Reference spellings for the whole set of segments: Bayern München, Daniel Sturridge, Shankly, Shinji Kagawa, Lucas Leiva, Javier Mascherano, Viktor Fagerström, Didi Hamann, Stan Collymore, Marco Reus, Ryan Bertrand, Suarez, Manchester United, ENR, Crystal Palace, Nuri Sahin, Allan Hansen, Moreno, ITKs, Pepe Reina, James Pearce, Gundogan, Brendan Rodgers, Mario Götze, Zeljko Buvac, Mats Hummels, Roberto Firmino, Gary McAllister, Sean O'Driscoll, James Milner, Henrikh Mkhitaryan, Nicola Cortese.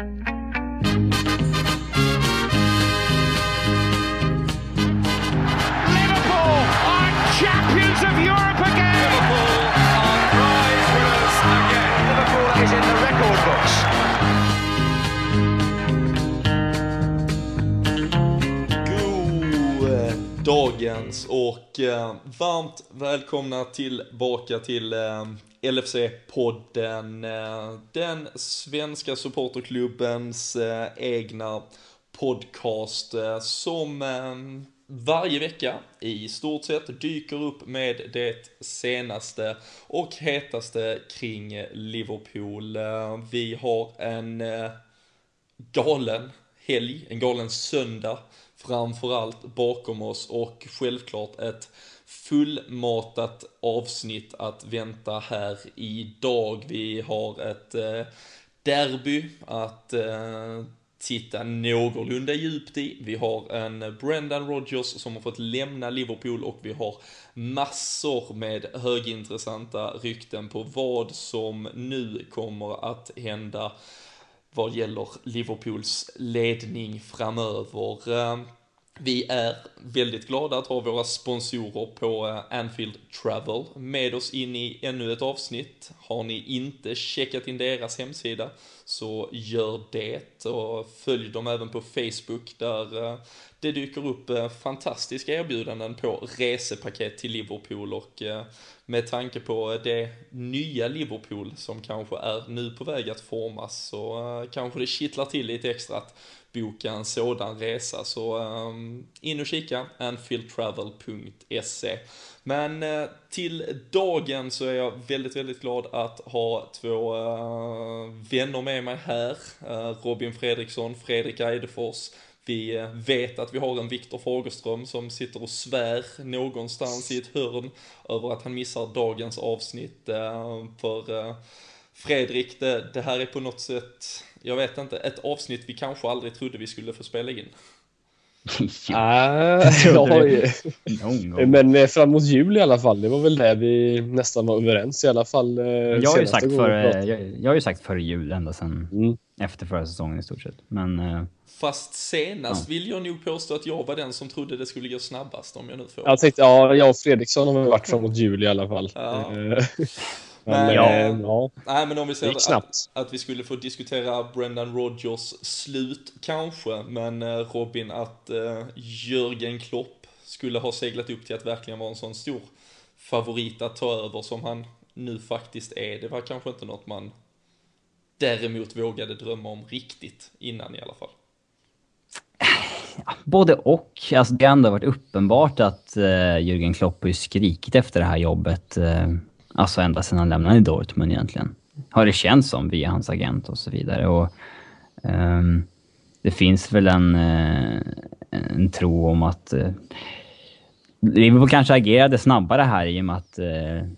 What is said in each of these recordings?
Champions of Europe again! Liverpool are prize winners again. Liverpool is in the record books. God dagens och varmt välkomna tillbaka till LFC-podden. Den svenska supporterklubbens egna podcast som varje vecka i stort sett dyker upp med det senaste och hetaste kring Liverpool. Vi har en galen helg, en galen söndag framförallt bakom oss och självklart ett fullmatat avsnitt att vänta här idag. Vi har ett derby att titta någorlunda djupt i. Vi har en Brendan Rodgers som har fått lämna Liverpool och vi har massor med högintressanta rykten på vad som nu kommer att hända vad gäller Liverpools ledning framöver. Vi är väldigt glada att ha våra sponsorer på Anfield Travel med oss in i ännu ett avsnitt. Har ni inte checkat in deras hemsida så gör det och följ dem även på Facebook där det dyker upp fantastiska erbjudanden på resepaket till Liverpool och med tanke på det nya Liverpool som kanske är nu på väg att formas så kanske det kittlar till lite extra att boka en sådan resa. Så in och kika anfieldtravel.se. Men till dagen så är jag väldigt, väldigt glad att ha två vänner med mig här. Robin Fredriksson, Fredrik Eidefors. Vi vet att vi har en Viktor Fagerström som sitter och svär någonstans i ett hörn över att han missar dagens avsnitt. För Fredrik, det här är på något sätt, jag vet inte, ett avsnitt vi kanske aldrig trodde vi skulle få spela in. Men framåt jul i alla fall. Det var väl det vi nästan var överens i alla fall. Jag har ju sagt före jul ända sedan efter förra säsongen i stort sett. Men fast senast vill jag nog påstå att jag var den som trodde det skulle gå snabbast om jag nu får. Jag och Fredriksson har varit framåt jul i alla fall. Ja. Men om vi säger att vi skulle få diskutera Brendan Rodgers slut kanske, men Robin, att Jürgen Klopp skulle ha seglat upp till att verkligen vara en sån stor favorit att ta över som han nu faktiskt är. Det var kanske inte något man däremot vågade drömma om riktigt innan i alla fall. Ja, både och. Alltså, det har ändå varit uppenbart att Jürgen Klopp har ju skrikit efter det här jobbet. Alltså ända sedan han lämnade i Dortmund egentligen. Har det känts som via hans agent och så vidare. Och det finns väl en tro om att Liverpool kanske agerade snabbare här i och med att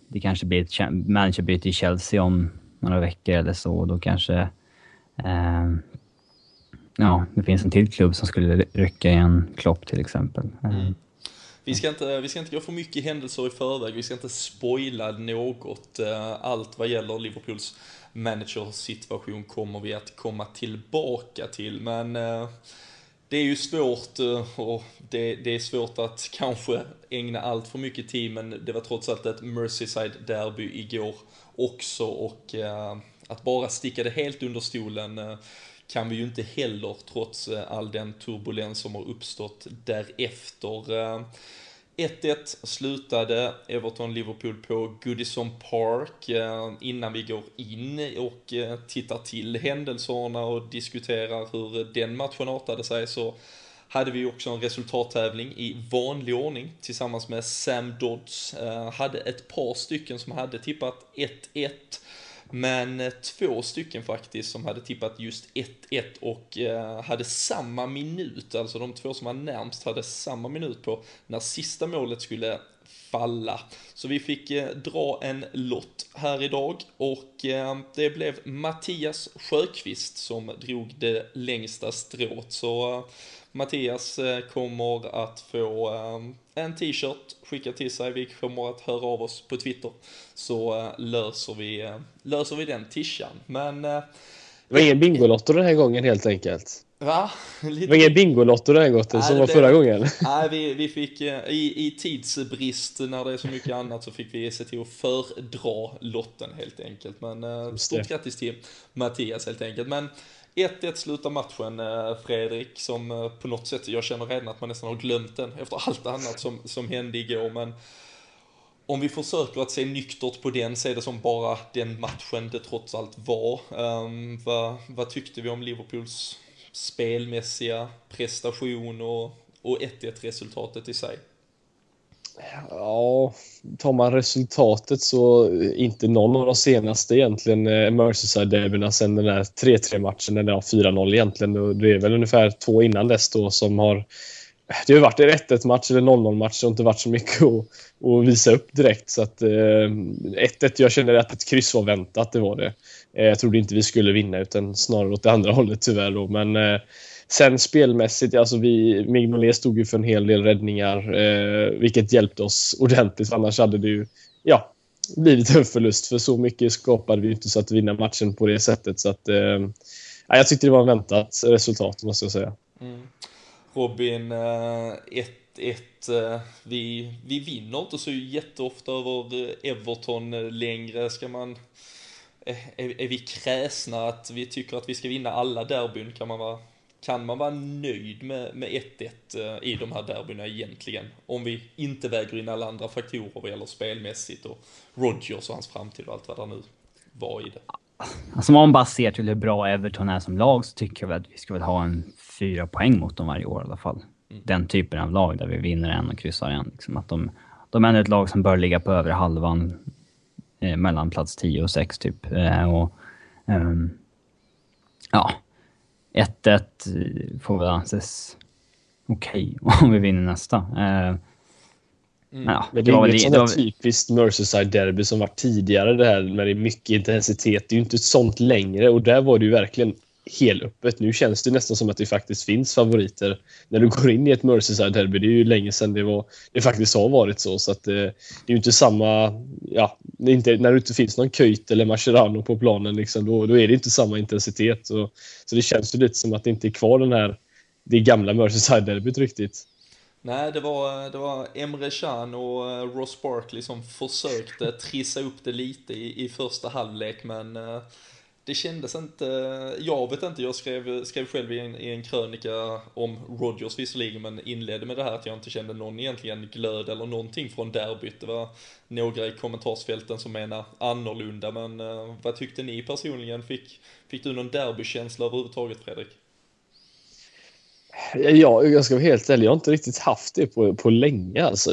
det kanske blir ett managerbyte i Chelsea om några veckor eller så. Och då kanske det finns en till klubb som skulle rycka i en Klopp till exempel. Vi ska inte gå för mycket händelser i förväg. Vi ska inte spoila något. Allt vad gäller Liverpools managersituation kommer vi att komma tillbaka till. Men det är ju svårt och det är svårt att kanske ägna allt för mycket tid. Men det var trots allt ett Merseyside-derby igår också. Och att bara sticka det helt under stolen kan vi ju inte heller trots all den turbulens som har uppstått därefter. 1-1 slutade Everton-Liverpool på Goodison Park. Innan vi går in och tittar till händelserna och diskuterar hur den matchen artade sig så hade vi också en resultattävling i vanlig ordning tillsammans med Sam Dodds. Hade ett par stycken som hade tippat 1-1. Men två stycken faktiskt som hade tippat just 1-1 och hade samma minut. Alltså de två som var närmst hade samma minut på när sista målet skulle falla. Så vi fick dra en lott här idag och det blev Mattias Sjöqvist som drog det längsta strået. Så Mattias kommer att få en t-shirt skicka till sig. Vi kommer att höra av oss på Twitter så löser vi den tishan. Men Det var ingen bingolotto den här gången helt enkelt. Va? Lite... Det var ingen bingolotto den här gången som var förra gången. Nej, vi fick i tidsbrist när det är så mycket annat så fick vi se till att fördra lotten helt enkelt. Men stort grattis till Mattias helt enkelt. Men 1-1 slutar matchen, Fredrik, som på något sätt, jag känner redan att man nästan har glömt den efter allt annat som hände igår, men om vi försöker att se nyktert på den, så är det som bara den matchen det trots allt var. Vad tyckte vi om Liverpools spelmässiga prestation och 1-1-resultatet i sig? Ja, tar man resultatet så inte någon av de senaste egentligen Merseyside-derbyna sen den där 3-3-matchen eller 4-0 egentligen. Det är väl ungefär två innan dess då som har... Det har varit en 1-1-match eller 0-0-match som inte varit så mycket att visa upp direkt. Så att 1-1, jag kände att ett kryss var väntat, det var det. Jag trodde inte vi skulle vinna utan snarare åt det andra hållet tyvärr då. Men sen spelmässigt, alltså Mignolet stod ju för en hel del räddningar, vilket hjälpte oss ordentligt. Annars hade det ju blivit en förlust, för så mycket skapade vi inte så att vinna matchen på det sättet. Så att jag tyckte det var en väntat resultat, måste jag säga. Mm. Robin, 1-1, vi vinner inte så jätteofta över Everton längre. Ska man, är vi kräsna att vi tycker att vi ska vinna alla derbyn? Kan man vara nöjd med 1-1 i de här derbyna egentligen, om vi inte väger in alla andra faktorer vad gäller spelmässigt och Rodgers och hans framtid och allt vad det nu var i det? Alltså, om man bara ser till hur bra Everton är som lag, så tycker jag att vi ska väl ha en 4 poäng mot dem varje år i alla fall. Mm. Den typen av lag där vi vinner en och kryssar en. Liksom att de är ett lag som bör ligga på över halvan, mellan plats 10 och 6 typ. 1-1 får väl anses okej om vi vinner nästa. Men det är ju ett typiskt Merseyside-derby som var tidigare det här, när det är mycket intensitet. Det är ju inte ett sånt längre, och där var det ju verkligen helt öppet. Nu känns det nästan som att det faktiskt finns favoriter när du går in i ett Merseyside-derby. Det är ju länge sedan det faktiskt har varit så. Så att det är ju inte samma, det är inte, när det inte finns någon Köjt eller Mascherano på planen liksom, då är det inte samma intensitet. Så det känns ju lite som att det inte är kvar det gamla Merseyside-derbyt riktigt. Nej, det var Emre Can och Ross Barkley som försökte trissa upp det lite i första halvlek, men det kändes inte, jag vet inte, jag skrev själv i en krönika om Rodgers visserligen, men inledde med det här att jag inte kände någon egentligen glöd eller någonting från derbyt. Det var några i kommentarsfälten som menar annorlunda, men vad tyckte ni personligen? Fick du någon derbykänsla överhuvudtaget, Fredrik? Ja, jag ska vara helt ärlig, jag har inte riktigt haft det på länge alltså.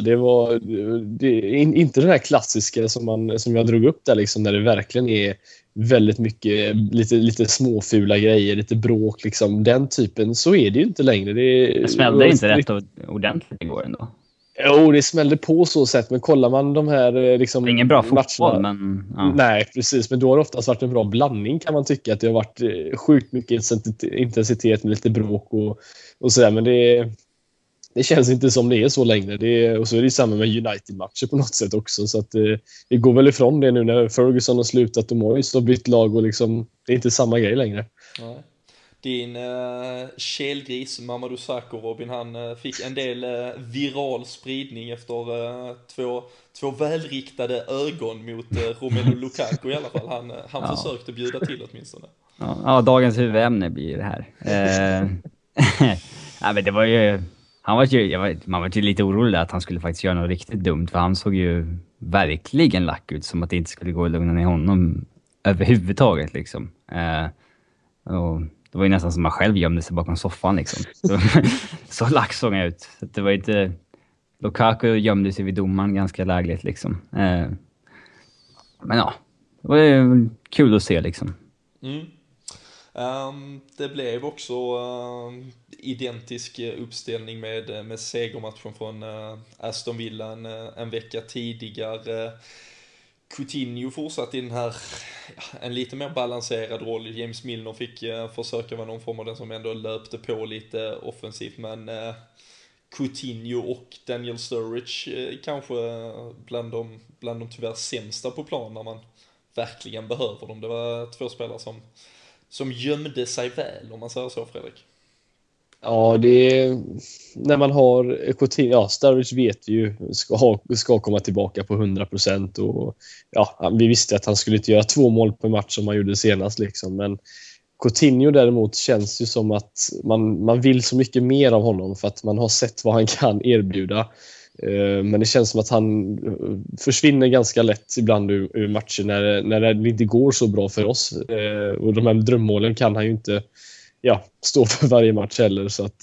Inte det här klassiska som jag drog upp där liksom, när det verkligen är väldigt mycket lite småfula grejer, lite bråk liksom, den typen. Så är det ju inte längre. Det smällde inte rätt ordentligt igår ändå. Jo, det smällde på så sätt, men kollar man de här liksom, ingen bra fotboll, men ja. Nej, precis, men då har det oftast varit en bra blandning, kan man tycka, att det har varit sjukt mycket intensitet med lite bråk och sådär, men det känns inte som det är så längre. Och så är det samma med United-matcher på något sätt också, så att det går väl ifrån det nu när Ferguson har slutat och Moyes har bytt lag och liksom, det är inte samma grej längre. Nej. Din kälgris Mamadou Sakho, Robin, han fick en del viral spridning efter två välriktade ögon mot Romelu Lukaku i alla fall. Han försökte bjuda till åtminstone. Ja, dagens huvudämne blir det här. Ja, men det var ju, man var ju lite orolig att han skulle faktiskt göra något riktigt dumt, för han såg ju verkligen lack ut, som att det inte skulle gå att lugna ner honom överhuvudtaget liksom. Och det var ju nästan som man själv gömde sig bakom soffan liksom. Så lack såg jag ut. Så det var inte... Lukaku gömde sig vid domaren ganska lägligt liksom. Men ja, det var ju kul att se liksom. Mm. Det blev också identisk uppställning med segermatchen från Aston Villa en vecka tidigare. Coutinho fortsatt i den här en lite mer balanserad roll. James Milner fick försöka vara någon form av den som ändå löpte på lite offensivt, men Coutinho och Daniel Sturridge kanske bland de tyvärr sämsta på plan när man verkligen behöver dem. Det var två spelare som som gömde sig väl, om man säger så, Fredrik. Ja, det är, när man har Coutinho, ja, Sturridge vet ju ska komma tillbaka på 100% och ja, vi visste att han skulle inte göra 2 mål på en match som han gjorde senast liksom, men Coutinho däremot känns ju som att man vill så mycket mer av honom för att man har sett vad han kan erbjuda. Men det känns som att han försvinner ganska lätt ibland ur matchen när det inte går så bra för oss. Och de här drömmålen kan han ju inte stå för varje match heller. Så att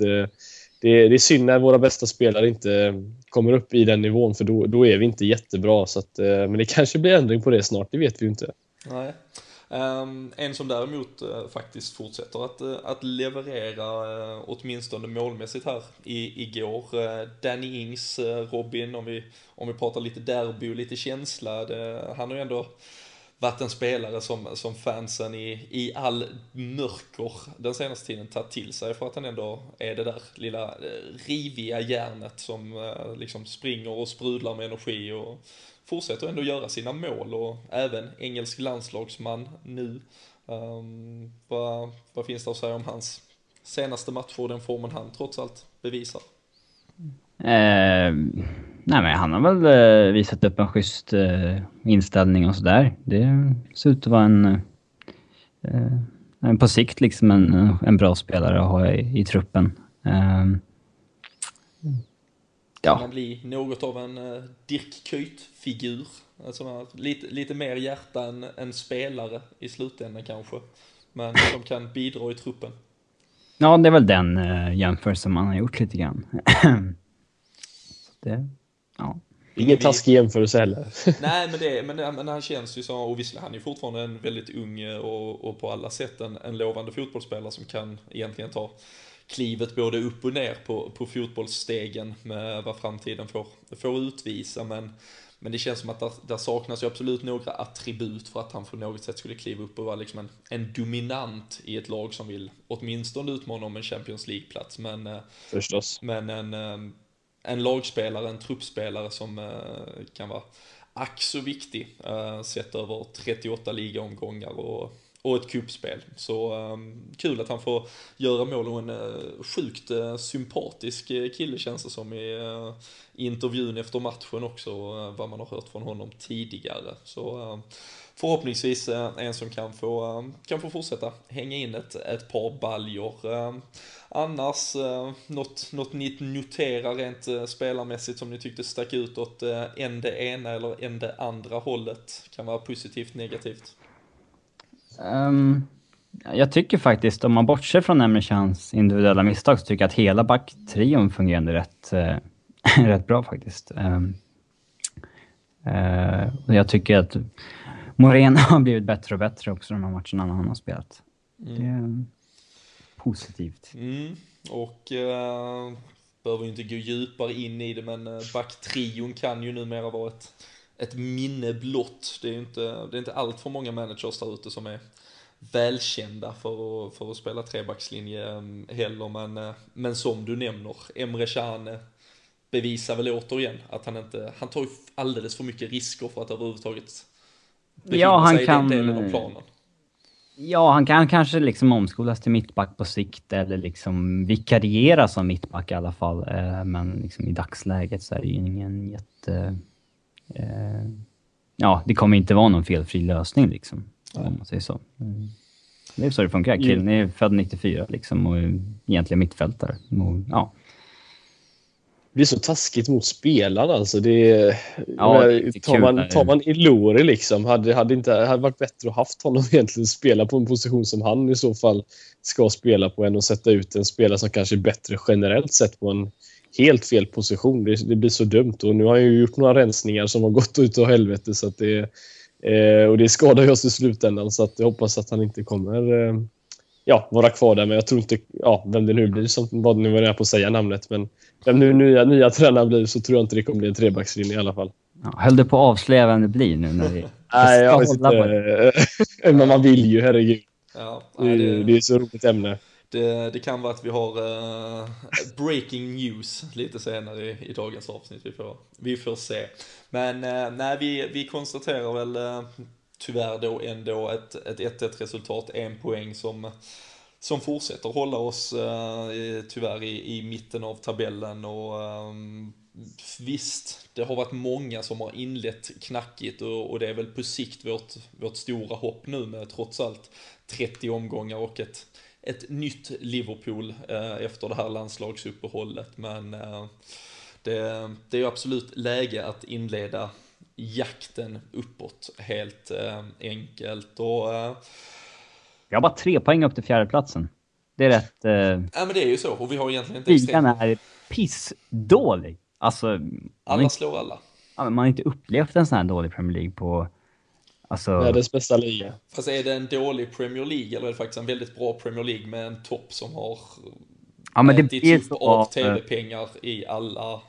det är synd när våra bästa spelare inte kommer upp i den nivån, för då är vi inte jättebra. Så att, men det kanske blir ändring på det snart, det vet vi ju inte. Nej. En som däremot faktiskt fortsätter att leverera åtminstone målmässigt här igår, Danny Ings, Robin, om vi pratar lite derby och lite känsla, han har ju ändå varit en spelare som fansen i all mörker den senaste tiden tagit till sig, för att han ändå är det där lilla riviga hjärnet som liksom springer och sprudlar med energi och fortsätter ändå göra sina mål, och även engelsk landslagsman nu. Vad finns det att säga om hans senaste match och den formen han trots allt bevisar? Nej, men han har väl visat upp en schysst inställning och sådär. Det ser ut att vara en på sikt liksom en bra spelare att ha i truppen. Kan man bli något av en Dirk Kuyt-figur? Alltså, lite mer hjärta än spelare i slutändan kanske. Men som kan bidra i truppen. Ja, det är väl den jämförelsen man har gjort lite grann. Det, ja. Ingen taskig jämförelse heller. Nej, men han känns ju så, och visst, han är fortfarande en väldigt ung och på alla sätt en lovande fotbollsspelare som kan egentligen ta klivet både upp och ner på fotbollsstegen med vad framtiden får utvisa, men det känns som att där saknas ju absolut några attribut för att han på något sätt skulle kliva upp och vara liksom en dominant i ett lag som vill åtminstone utmana om en Champions League-plats, men förstås. Men en lagspelare, en truppspelare som kan vara ack så viktig sett över 38 ligaomgångar och ett kuppspel. Så kul att han får göra mål, och en sjukt sympatisk kille känns det som i intervjun efter matchen också, vad man har hört från honom tidigare. Så förhoppningsvis en som kan få fortsätta hänga in ett par baljor. Annars något ni noterar rent spelarmässigt som ni tyckte stack ut åt en det ena eller en det andra hållet, kan vara positivt, negativt? Jag tycker faktiskt, om man bortser från Emre Cans individuella misstag, så tycker jag att hela backtrion fungerade rätt bra faktiskt. Jag tycker att Moreno har blivit bättre och bättre också de här matcherna han har spelat. Det är positivt. Och behöver ju inte gå djupare in i det, men backtrion kan ju numera vara ett minne blott. Det är inte allt för många managers där ute som är välkända för att spela trebackslinje heller, men som du nämner, Emre Can bevisar väl återigen att han tar ju alldeles för mycket risker för att överhuvudtaget han kan kanske liksom omskolas till mittback på sikt, eller liksom vikariera som mittback i alla fall, men liksom i dagsläget så är det ju ingen jätte... det kommer inte vara någon felfri lösning liksom, om man säger så. Det är så det funkar. Killen är född 94 liksom, och egentligen mittfältare. Det är så taskigt mot spelarna alltså. Tar man Ilori liksom, hade varit bättre att haft honom egentligen spela på en position som han i så fall ska spela på, än att sätta ut en spelare som kanske är bättre generellt sett på en helt fel position. Det blir så dumt, och nu har jag ju gjort några rensningar som har gått ut av helvete, så att det och det skadar ju oss i slutändan, så att jag hoppas att han inte kommer vara kvar där, men jag tror inte vem det nu blir, som vad nu var jag på att säga namnet, men vem nu nya tränaren blir, så tror jag inte det kommer bli en trebackslinje i alla fall. Höll du på att avslöja vem det blir nu när vi... Nej, jag vet inte. Men man vill ju, herregud. Det är så roligt ämne. Det kan vara att vi har breaking news lite senare i dagens avsnitt. Vi får se. Men vi konstaterar väl tyvärr då ändå ett 1-1 resultat, en poäng som fortsätter hålla oss tyvärr i mitten av tabellen. Och visst, det har varit många som har inlett knackigt, och det är väl på sikt vårt stora hopp nu med trots allt 30 omgångar och ett nytt Liverpool efter det här landslagsuppehållet. Men det är absolut läge att inleda jakten uppåt helt enkelt. Och jag har bara 3 poäng upp till fjärdeplatsen. Det är rätt... Ja, men det är ju så. Och vi har egentligen inte extremt... Ligan är pissdålig. Alltså, alla slår alla. Man har inte upplevt en sån här dålig Premier League på... Alltså... Världens bästa liga. Fast är det en dålig Premier League, eller är det faktiskt en väldigt bra Premier League med en topp som har... Ja, men det är så... av tv-pengar i alla...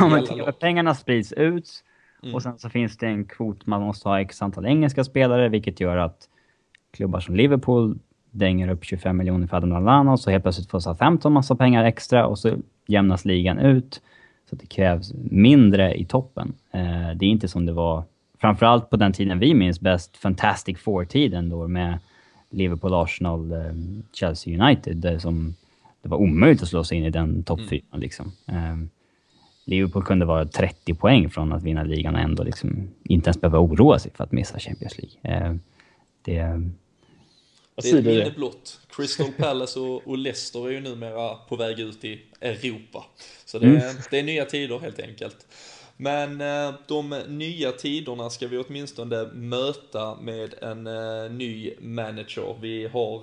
Ja, men tv-pengarna sprids ut. Mm. Och sen så finns det en kvot. Man måste ha x antal engelska spelare, vilket gör att klubbar som Liverpool dänger upp 25 miljoner för Adam Lallana, och så helt plötsligt får Southampton massa pengar extra, och så jämnas ligan ut så att det krävs mindre i toppen. Det är inte som det var framförallt på den tiden vi minns bäst, Fantastic Four-tiden då, med Liverpool, Arsenal, Chelsea, United, som det var omöjligt att slå sig in i den toppfyran liksom. Liverpool kunde vara 30 poäng från att vinna ligan och ändå liksom inte ens behöva oroa sig för att missa Champions League. Det är minneblott. Crystal Palace och Leicester är ju numera på väg ut i Europa. Så det är nya tider helt enkelt. Men de nya tiderna ska vi åtminstone möta med en ny manager. Vi har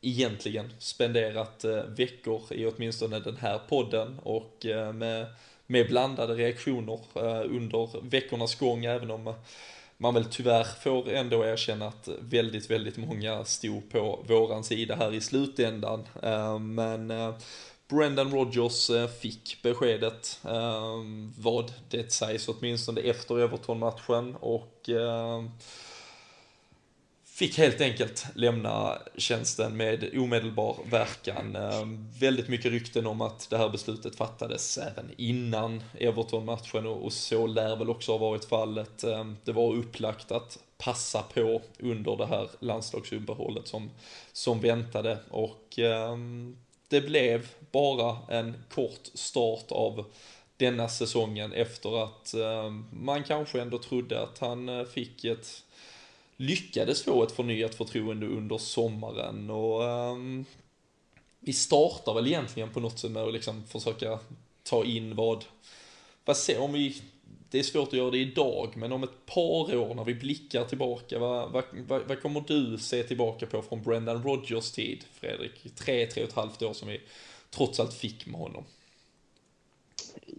egentligen spenderat veckor i åtminstone den här podden och med blandade reaktioner under veckornas gång, även om man väl tyvärr får ändå erkänna att väldigt, väldigt många stod på våran sida här i slutändan. Men Brendan Rodgers fick beskedet, vad det sägs åtminstone efter Everton-matchen, och fick helt enkelt lämna tjänsten med omedelbar verkan. Väldigt mycket rykten om att det här beslutet fattades även innan Everton-matchen, och så lär väl också ha varit fallet. Det var upplagt att passa på under det här landslagsuppehållet som väntade, och det blev bara en kort start av denna säsongen efter att man kanske ändå trodde att han fick lyckades få ett förnyat förtroende under sommaren. Och vi startar väl egentligen på något sätt med att liksom försöka ta in vad ser om vi, det är svårt att göra det idag, men om ett par år när vi blickar tillbaka, vad kommer du se tillbaka på från Brendan Rodgers tid, Fredrik? 3,5 år som vi trots allt fick med honom.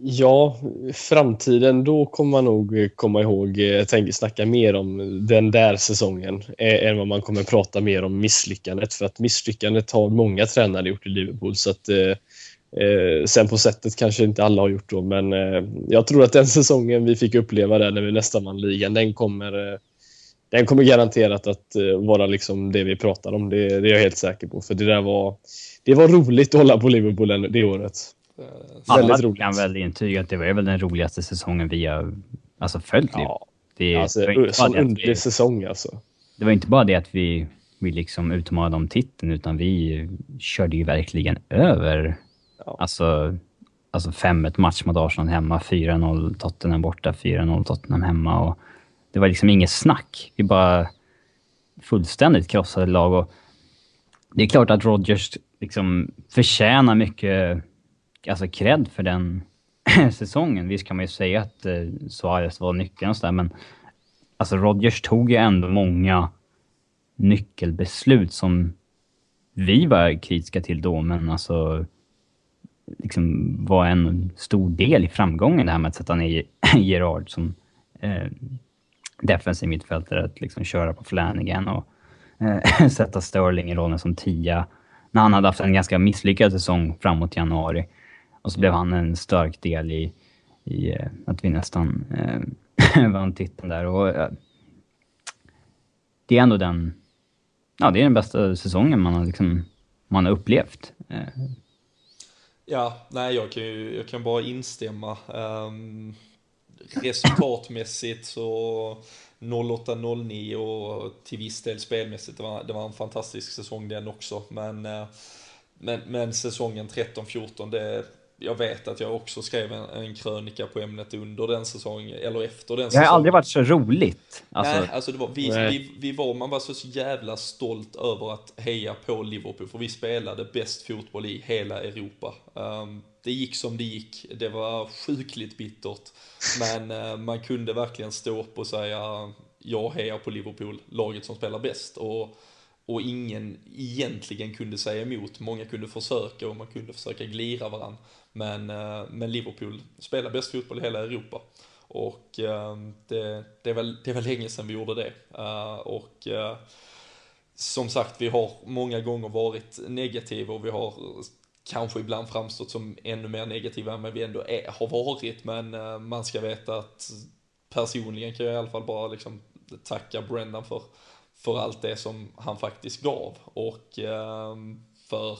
Ja, framtiden, då kommer man nog komma ihåg, jag tänker snacka mer om den där säsongen än vad man kommer prata mer om misslyckandet, för att misslyckandet har många tränare gjort i Liverpool, så att sen på sättet kanske inte alla har gjort då, men jag tror att den säsongen vi fick uppleva där när vi nästan vann ligan, den kommer garanterat att vara liksom det vi pratar om, det är jag helt säker på, för det var roligt att hålla på Liverpool det året. Alla kan väl intyga att det var väl den roligaste säsongen vi har följt. Ja, säsong alltså. Det var inte bara det att vi liksom utmanade om titeln, utan vi körde ju verkligen över. Ja. Alltså 5-1 match mot Arsenal hemma, 4-0 Tottenham borta, 4-0 Tottenham hemma, och det var liksom inget snack. Vi bara fullständigt krossade lag, och det är klart att Rodgers liksom förtjänar mycket cred för den säsongen. Visst kan man ju säga att Suarez var nyckeln och sådär, men Rodgers tog ju ändå många nyckelbeslut som vi var kritiska till då, men liksom var en stor del i framgången, det här med att sätta ner Gerrard som defensiv mittfältare, att liksom köra på Flanagan och sätta Sterling i rollen som 10, när han hade haft en ganska misslyckad säsong framåt januari. Och så blev han en stark del i att vi nästan vann titeln där. Och det är ändå det är den bästa säsongen man har upplevt. Jag kan bara instämma. resultatmässigt så 08-09 och till viss del spelmässigt, det var en fantastisk säsong den också, men säsongen 13-14, jag vet att jag också skrev en krönika på ämnet under den säsongen eller efter den säsongen. Det har aldrig varit så roligt. Nej, det var, man var så jävla stolt över att heja på Liverpool, för vi spelade bäst fotboll i hela Europa. Det gick som det gick. Det var sjukligt bittert. Men man kunde verkligen stå upp och säga jag hejar på Liverpool, laget som spelar bäst. Och ingen egentligen kunde säga emot. Många kunde försöka och man kunde försöka glira varandra. Men Liverpool spelar bäst fotboll i hela Europa. Och det var länge sedan vi gjorde det. Och som sagt, vi har många gånger varit negativa och vi har kanske ibland framstått som ännu mer negativa än vi ändå har varit. Men man ska veta att personligen kan jag i alla fall bara liksom tacka Brendan för allt det som han faktiskt gav, och för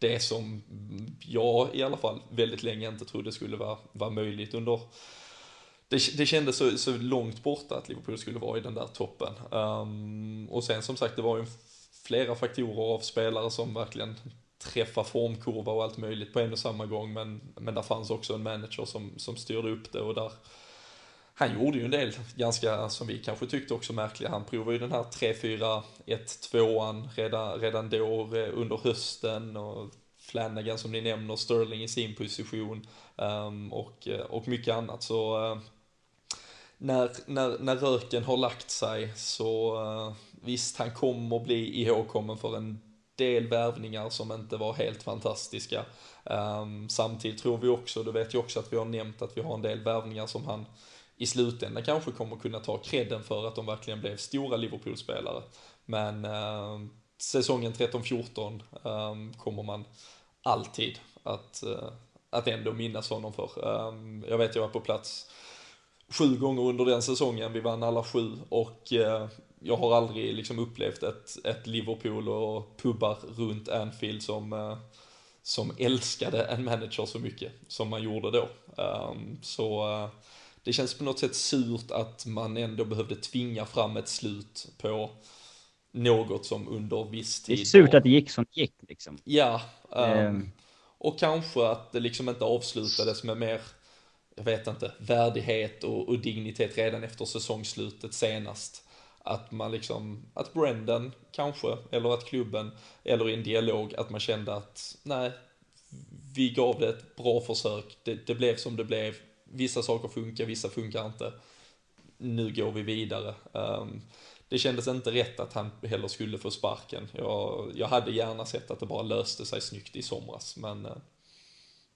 det som jag i alla fall väldigt länge inte trodde skulle vara möjligt under. Det kändes så långt borta att Liverpool skulle vara i den där toppen. Och sen som sagt, det var ju flera faktorer av spelare som verkligen träffar formkurva och allt möjligt på en och samma gång, men där fanns också en manager som styrde upp det, och där han gjorde ju en del ganska, som vi kanske tyckte också, märkliga. Han provade ju den här 3-4-1-2-an redan då under hösten, och Flanagan som ni nämner, Sterling i sin position och mycket annat. Så när röken har lagt sig, så visst, han kommer att bli ihågkommen för en del värvningar som inte var helt fantastiska. Samtidigt tror vi också, du vet ju också att vi har nämnt att vi har en del värvningar som han i slutändan kanske kommer kunna ta credden för, att de verkligen blev stora Liverpool-spelare. Men säsongen 13-14 kommer man alltid att ändå minnas honom för. Jag vet, jag var på plats 7 gånger under den säsongen. Vi vann alla 7, och jag har aldrig liksom upplevt ett Liverpool och pubbar runt Anfield som älskade en manager så mycket som man gjorde då. Så det känns på något sätt surt att man ändå behövde tvinga fram ett slut på något som under viss tid. Det är surt att det gick som det gick. Liksom. Ja, och kanske att det liksom inte avslutades med mer, jag vet inte, värdighet och dignitet redan efter säsongslutet senast. Att man liksom, att Brendan kanske, eller att klubben, eller i en dialog, att man kände att nej, vi gav det ett bra försök. Det blev som det blev. Vissa saker funkar, vissa funkar inte. Nu går vi vidare. Det kändes inte rätt att han heller skulle få sparken. Jag hade gärna sett att det bara löste sig snyggt i somras. Men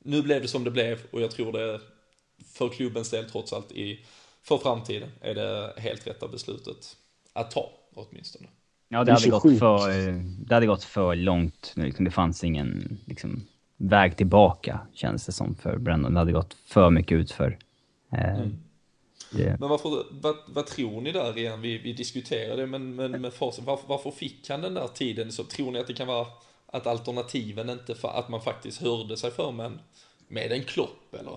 nu blev det som det blev. Och jag tror det, för klubbens del trots allt, för framtiden är det helt rätta beslutet att ta, åtminstone. Ja, det hade gått för långt nu. Det fanns ingen liksom väg tillbaka, känns det som, för Brendan. Det hade gått för mycket ut för. Men vad tror ni där igen? Vi diskuterade men med fasen. Varför fick han den där tiden? Så tror ni att det kan vara att alternativen inte, för att man faktiskt hörde sig för med en Klopp eller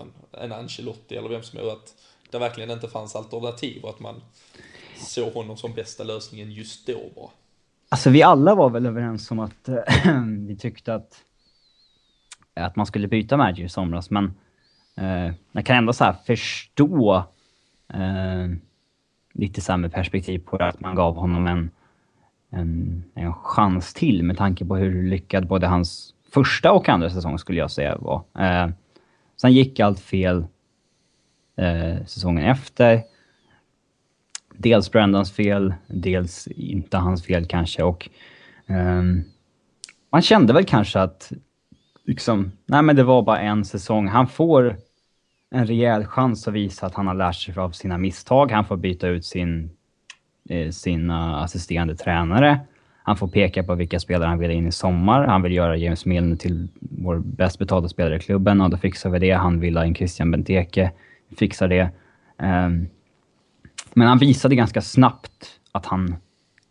en Ancelotti eller vem som är, att det verkligen inte fanns alternativ och att man såg honom som bästa lösningen just då bara? Alltså, vi alla var väl överens om att vi tyckte att man skulle byta manager i somras, men jag kan ändå så här förstå lite samma perspektiv på det, att man gav honom en chans till, med tanke på hur lyckad både hans första och andra säsong skulle jag säga var. Sen gick allt fel säsongen efter. Dels Brendans fel, dels inte hans fel kanske, och man kände väl kanske att liksom, nej, men det var bara en säsong. Han får en rejäl chans att visa att han har lärt sig av sina misstag. Han får byta ut sina assisterande tränare. Han får peka på vilka spelare han vill in i sommar. Han vill göra James Milner till vår bäst betalda spelare i klubben, och då fixar vi det. Han vill ha in Christian Benteke, fixar det. Men han visade ganska snabbt att han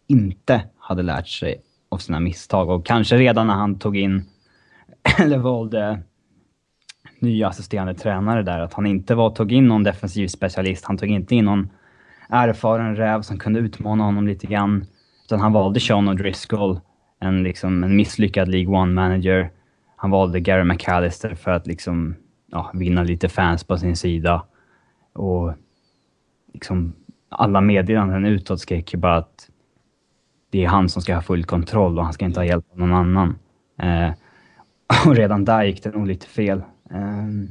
inte hade lärt sig av sina misstag, och kanske redan när han tog in eller valde nya assisterande tränare där, att han inte tog in någon defensiv specialist, han tog inte in någon erfaren räv som kunde utmana honom lite grann, utan han valde Sean O'Driscoll, en misslyckad League One manager. Han valde Gary McAllister för att vinna lite fans på sin sida, och alla meddelanden utåt skrek bara att det är han som ska ha full kontroll och han ska inte ha hjälp av någon annan. Och redan där gick det nog lite fel. Men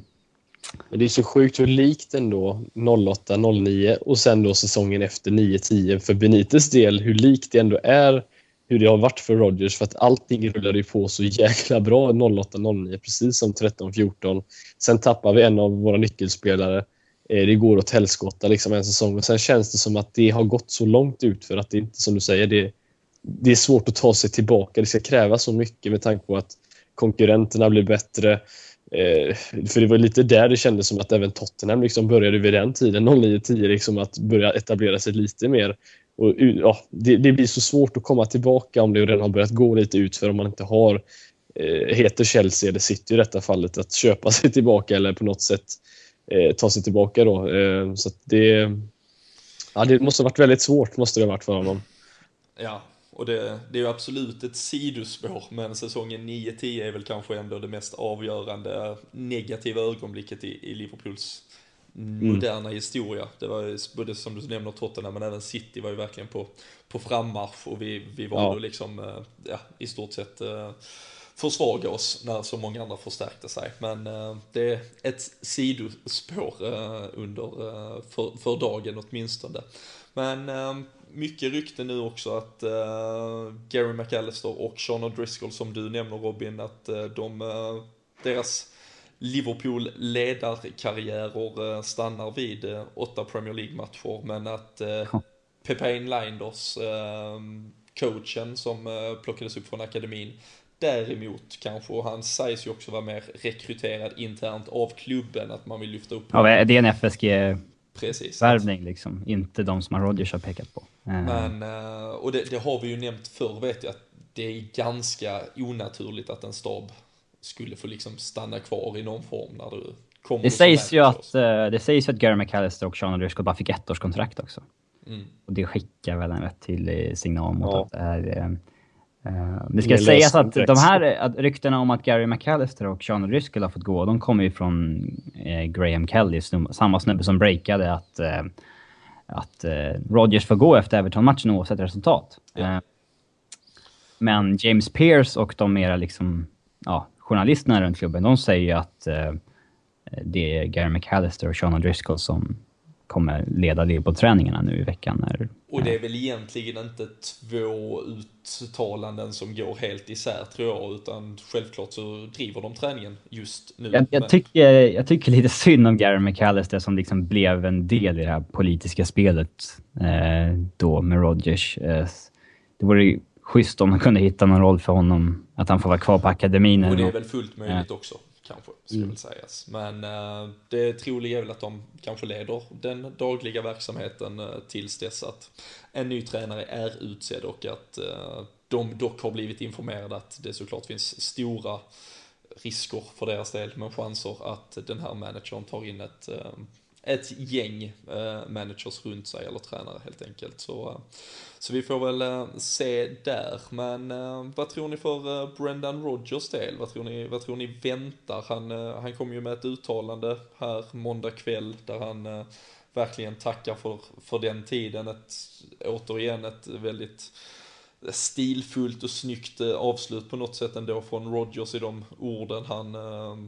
det är så sjukt hur likt ändå 08-09 och sen då säsongen efter 9-10 för Benites del, hur likt det ändå är hur det har varit för Rodgers, för att allting rullade ju på så jäkla bra 08-09, precis som 13-14. Sen tappar vi en av våra nyckelspelare, det går åt helskotta en säsong, och sen känns det som att det har gått så långt ut för att det inte, som du säger, det är svårt att ta sig tillbaka. Det ska kräva så mycket med tanke på att konkurrenterna blir bättre. För det var lite där det kändes som att även Tottenham började vid den tiden 09-10 att börja etablera sig lite mer, och det blir så svårt att komma tillbaka om det redan har börjat gå lite ut för, om man inte har heter Chelsea eller City i detta fallet att köpa sig tillbaka eller på något sätt ta sig tillbaka då. Så att det måste ha varit väldigt svårt, måste det ha varit för honom. Ja, och det är ju absolut ett sidospår, men säsongen 9-10 är väl kanske ändå det mest avgörande negativa ögonblicket i Liverpools moderna historia. Det var ju, både som du nämner Tottenham, men även City var ju verkligen på frammarsch, och vi var då i stort sett försvaga oss när så många andra förstärkte sig. Men det är ett sidospår för dagen åtminstone. Men mycket rykte nu också att Gary McAllister och Sean O'Driscoll, som du nämner Robin, att deras Liverpool-ledarkarriärer stannar vid 8 Premier League-matcher, men att Pepe Linders, coachen som plockades upp från akademin, däremot kanske, och han sägs ju också vara mer rekryterad internt av klubben, att man vill lyfta upp. Ja, det är en FSG värvning inte de som Rodgers har pekat på. Men, och det har vi ju nämnt förr, vet jag, att det är ganska onaturligt att en stab skulle få stanna kvar i någon form när du kommer. Det sägs ju att Gary McAllister och Sean O'Driscoll bara fick ett års kontrakt också. Mm. Och det skickar väl en rätt tydlig signal mot att det är... Det ska sägas att de här ryktena om att Gary McAllister och Sean O'Driscoll har fått gå, de kommer ju från Graham Kelly, samma snubbe som breakade att Rodgers får gå efter Everton-matchen oavsett resultat. Men James Pearce och de mera journalisterna runt klubben, de säger att det är Gary McAllister och Sean O'Driscoll som kommer leda Liverpool-träningarna nu i veckan. Och det är väl egentligen inte två uttalanden som går helt isär, tror jag, utan självklart så driver de träningen just nu. Jag tycker lite synd om Gary McAllister, som blev en del i det här politiska spelet då med Rodgers. Det vore ju schysst om man kunde hitta någon roll för honom, att han får vara kvar på akademin. Och det är väl fullt möjligt också, kanske, ska väl sägas. Men det är troliga är väl att de kanske leder den dagliga verksamheten tills dess att en ny tränare är utsedd, och att de dock har blivit informerade att det såklart finns stora risker för deras del, men chanser att den här managern tar in ett gäng managers runt sig, eller tränare helt enkelt. Så vi får väl se där. Men vad tror ni för Brendan Rodgers del? Vad tror ni väntar? Han kom ju med ett uttalande här måndag kväll där han verkligen tackar för den tiden. Återigen ett väldigt stilfullt och snyggt avslut på något sätt ändå från Rodgers i de orden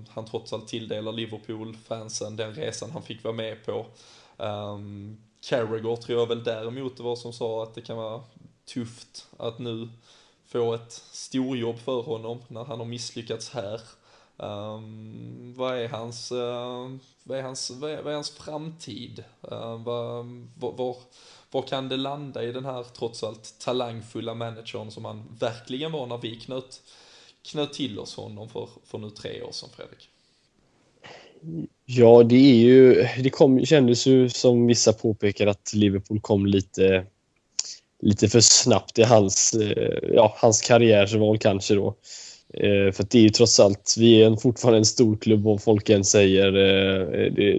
han trots allt tilldelar Liverpool-fansen, den resan han fick vara med på. Carragher tror jag väl däremot det var som sa att det kan vara tufft att nu få ett storjobb för honom när han har misslyckats här. Vad är hans framtid? Vad kan det landa i den här trots allt talangfulla managern som han verkligen var när vi knöt till oss honom för nu 3 år sedan, Fredrik? Ja, kändes ju som vissa påpekar att Liverpool kom lite för snabbt i hans karriär, så var kanske då För att det är ju trots allt, vi är fortfarande en stor klubb och folk än säger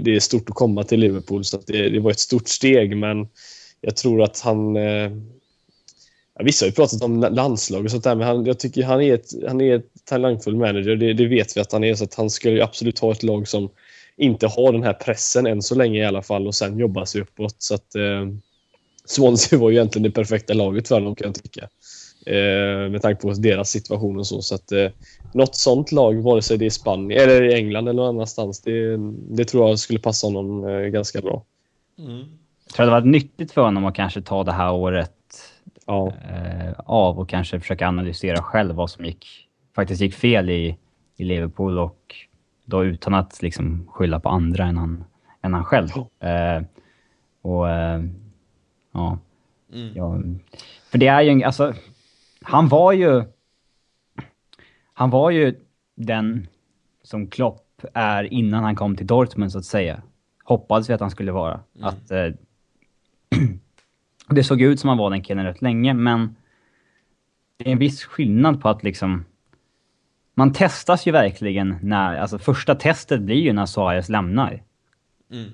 det är stort att komma till Liverpool, så att det var ett stort steg. Men jag tror att han, vissa har ju pratat om landslag och sånt där, men jag tycker han är ett talangfull manager, det vet vi att han är, så att han skulle ju absolut ha ett lag som inte har den här pressen än så länge i alla fall, och sen jobbar sig uppåt. Så att Swansea var ju egentligen det perfekta laget för honom, kan jag tycka, med tanke på deras situation och så. Så att något sånt lag, vare sig det är Spanien eller i England eller någon annanstans, det tror jag skulle passa honom ganska bra. Mm. Jag tror det var nyttigt för honom att kanske ta det här året av och kanske försöka analysera själv vad som faktiskt gick fel i Liverpool, och då utan att liksom skylla på andra än han själv. För det är ju han var ju den som Klopp är innan han kom till Dortmund, så att säga. Hoppades vi att han skulle vara. Mm. Att det såg ut som han var den killen rätt länge, men det är en viss skillnad på att liksom man testas ju verkligen när, alltså första testet blir ju när Suarez lämnar. Mm.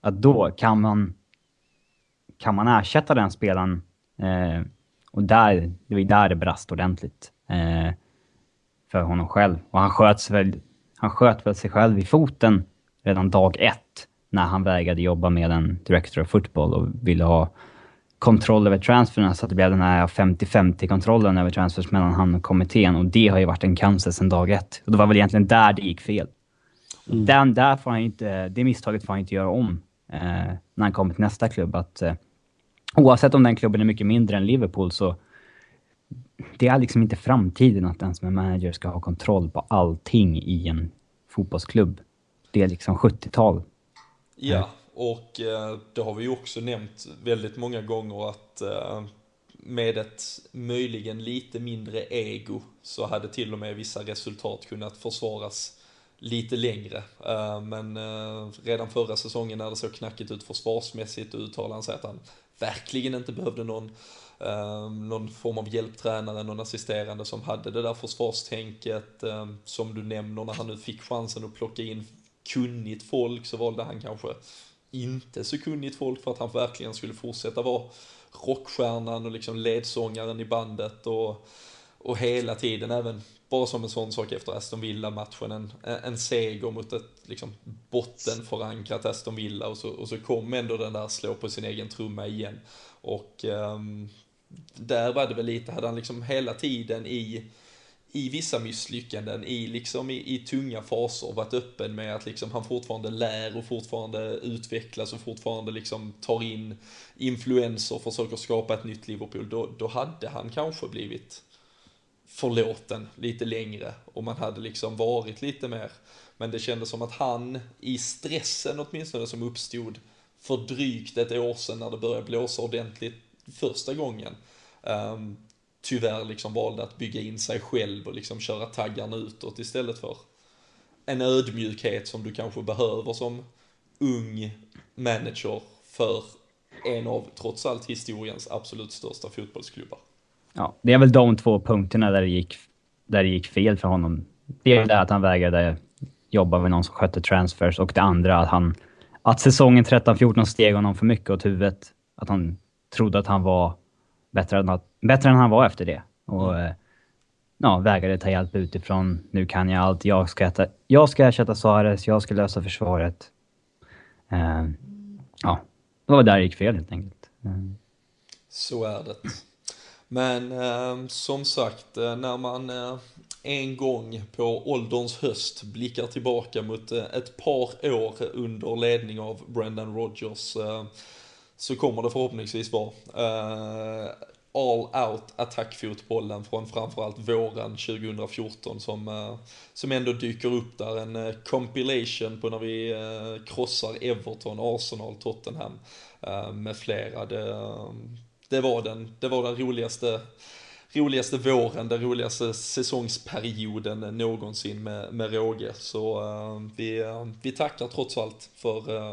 Att då kan man ersätta den spelaren, och det var där det brast ordentligt för honom själv. Och han sköt väl sig själv i foten redan dag ett när han vägrade jobba med en director of football och ville ha kontroll över transferna, så att det blev den här 50-50-kontrollen över transfers mellan han och kommittén, och det har ju varit en cancer sedan dag ett. Och det var väl egentligen där det gick fel. Mm. Det misstaget får han inte göra om när han kommer till nästa klubb, att oavsett om den klubben är mycket mindre än Liverpool, så det är liksom inte framtiden att den som är manager ska ha kontroll på allting i en fotbollsklubb. Det är liksom 70-tal. Ja, och det har vi ju också nämnt väldigt många gånger, att med ett möjligen lite mindre ego så hade till och med vissa resultat kunnat försvaras lite längre. Men redan förra säsongen när det så knackigt ut försvarsmässigt, uttalade han sig att han verkligen inte behövde någon form av hjälptränare, någon assisterande som hade det där försvarstänket som du nämner. När han nu fick chansen att plocka in kunnigt folk, så valde han kanske inte så kunnigt folk för att han verkligen skulle fortsätta vara rockstjärnan och liksom ledsångaren i bandet och hela tiden, även bara som en sån sak efter Aston Villa-matchen, en seger mot ett liksom bottenförankrat Aston Villa, och så kom ändå den där slå på sin egen trumma igen. Och där var det väl lite, hade han liksom hela tiden i vissa misslyckanden, i tunga faser, varit öppen med att liksom han fortfarande lär och fortfarande utvecklas och fortfarande liksom tar in influenser och försöker skapa ett nytt Liverpool, då hade han kanske blivit förlåten lite längre, och man hade liksom varit lite mer. Men det kändes som att han, i stressen åtminstone som uppstod för drygt ett år sedan när det började blåsa ordentligt första gången, tyvärr liksom valde att bygga in sig själv och liksom köra taggarna utåt istället för en ödmjukhet som du kanske behöver som ung manager för en av trots allt historiens absolut största fotbollsklubbar. Ja, det är väl de två punkterna där det gick fel för honom. Det är det att han vägrade jobba med någon som skötte transfers, och det andra att säsongen 13-14 steg honom för mycket åt huvudet, att han trodde att han var bättre än han var efter det, och vägrade ta hjälp utifrån. Nu kan jag allt, jag ska ersätta Suarez, jag ska lösa försvaret. Det var där det gick fel helt enkelt. Så är det. Men som sagt, när man en gång på ålderns höst blickar tillbaka mot ett par år under ledning av Brendan Rodgers, så kommer det förhoppningsvis vara all-out attackfotbollen från framförallt våren 2014 som ändå dyker upp där. En compilation på när vi krossar Everton, Arsenal, Tottenham med flera. Det var den roligaste våren, den roligaste säsongsperioden någonsin med råge. Så vi tackar trots allt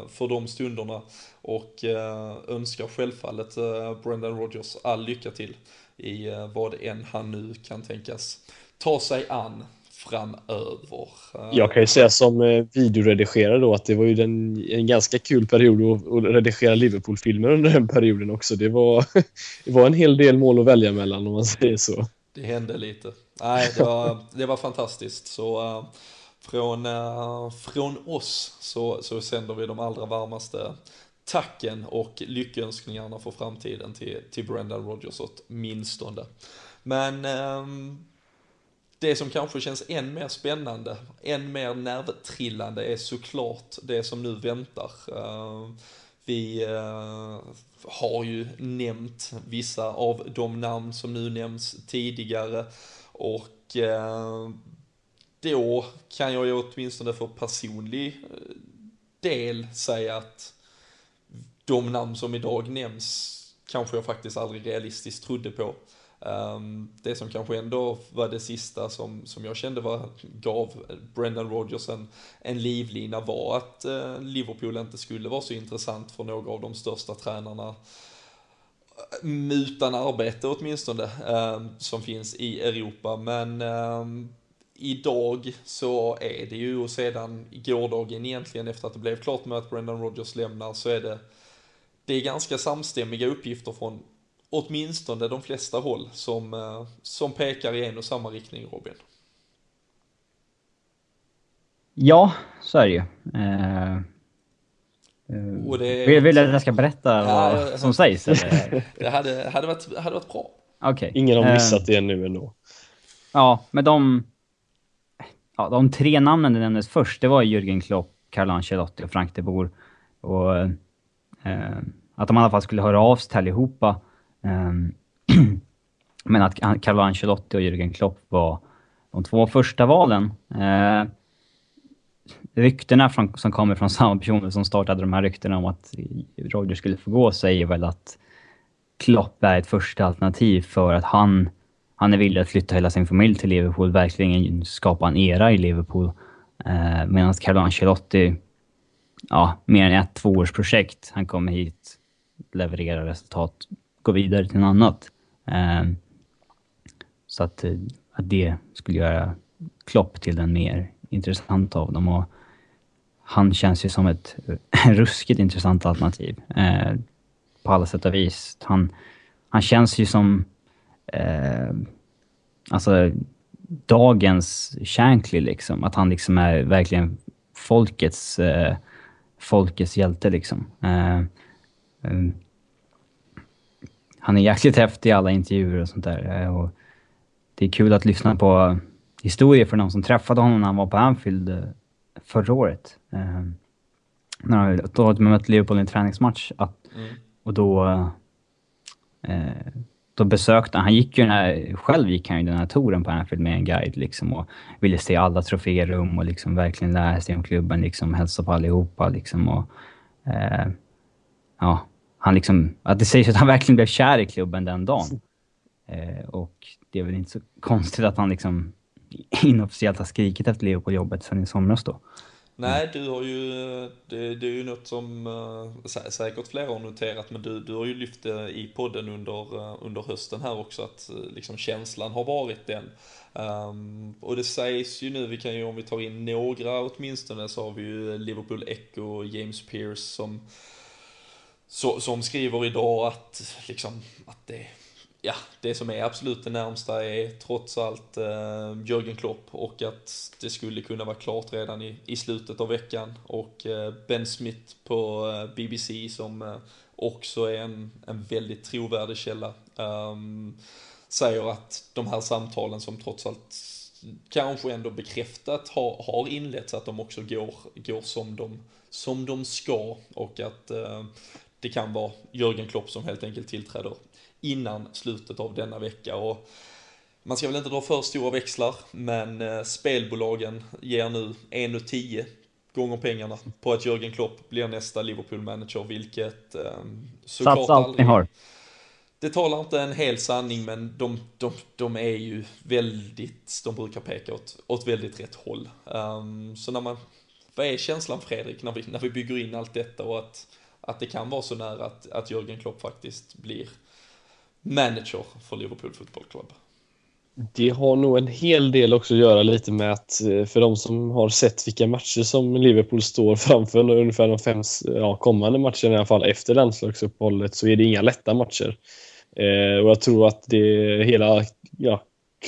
för de stunderna, och önskar självfallet Brendan Rodgers all lycka till i vad än han nu kan tänkas ta sig an framöver. Jag kan ju säga som videoredigerare då att det var ju en ganska kul period att redigera Liverpool-filmer under den perioden också. Det var en hel del mål att välja mellan om man säger så. Det hände lite. Nej, det var fantastiskt. Så från oss så sänder vi de allra varmaste tacken och lyckönskningarna för framtiden till Brendan Rodgers åtminstone. Men det som kanske känns än mer spännande, än mer nervtrillande är såklart det som nu väntar. Vi har ju nämnt vissa av de namn som nu nämns tidigare och då kan jag ju åtminstone för personlig del säga att de namn som idag nämns kanske jag faktiskt aldrig realistiskt trodde på. Det som kanske ändå var det sista som jag kände gav Brendan Rodgers en livlina var att Liverpool inte skulle vara så intressant för några av de största tränarna utan arbete åtminstone som finns i Europa. Men idag så är det ju, och sedan gårdagen egentligen efter att det blev klart med att Brendan Rodgers lämnar, så är det är ganska samstämmiga uppgifter från åtminstone de flesta håll som pekar i en och samma riktning, Robin. Ja, så är det ju. Vill du att jag ska berätta vad som sägs? Eller? Det hade varit bra. Okay. Ingen har missat det nu ändå. Ja, men de tre namnen det nämndes först, det var Jürgen Klopp, Carlo Ancelotti och Frank de Boer. Och att de i alla fall skulle höra av sig allihopa. Men att Carlo Ancelotti och Jürgen Klopp var de två första valen. Ryktena som kommer från samma personer som startade de här ryktena om att Rodgers skulle få gå säger väl att Klopp är ett första alternativ för att han är villig att flytta hela sin familj till Liverpool, verkligen skapa en era i Liverpool, medan Carlo Ancelotti, mer än 1-2 års projekt, han kommer hit, levererar resultat, gå vidare till något annat. Så att det skulle göra Klopp till den mer intressanta av dem. Och han känns ju som ett ruskigt intressant alternativ. På alla sätt och vis. Han känns ju som dagens Shankly liksom. Att han liksom är verkligen folkets hjälte liksom. Han är jäkligt häftig i alla intervjuer och sånt där. Och det är kul att lyssna på historier från någon som träffade honom när han var på Anfield förra året. När han mötte Liverpool i en träningsmatch. Och då besökte han. Själv gick han ju den här touren på Anfield med en guide liksom, och ville se alla troférum och liksom verkligen lära sig om klubben, liksom, hälsa på allihopa liksom, och han liksom, att det sägs att han verkligen blev kär i klubben den dagen. Och det är väl inte så konstigt att han liksom inofficiellt har skrikit efter Leo på jobbet sedan i somras då. Nej, du har ju, det är ju något som säkert flera har noterat, men du har ju lyft i podden under hösten här också, att liksom känslan har varit den. Och det sägs ju nu, vi kan ju, om vi tar in några åtminstone, så har vi ju Liverpool Echo och James Pearce som skriver idag att liksom att det som är absolut det närmsta är trots allt Jürgen Klopp, och att det skulle kunna vara klart redan i slutet av veckan, och Ben Smith på BBC som också är en väldigt trovärdig källa säger att de här samtalen som trots allt kanske ändå bekräftat har inletts, att de också går som de ska, och att det kan vara Jürgen Klopp som helt enkelt tillträder innan slutet av denna vecka. Och man ska väl inte dra för stora växlar, men spelbolagen ger nu 1,10 gånger pengarna på att Jürgen Klopp blir nästa Liverpool-manager, vilket såklart satsa allt ni har. Det talar inte en hel sanning, men de är ju väldigt, de brukar peka åt väldigt rätt håll. Så när man, vad är känslan, Fredrik, när vi bygger in allt detta, och att det kan vara så nära att Jürgen Klopp faktiskt blir manager för Liverpool Football Club? Det har nog en hel del också att göra lite med att för de som har sett vilka matcher som Liverpool står framför ungefär de fem kommande matcherna i alla fall efter landslagsuppehållet, så är det inga lätta matcher. Och jag tror att det hela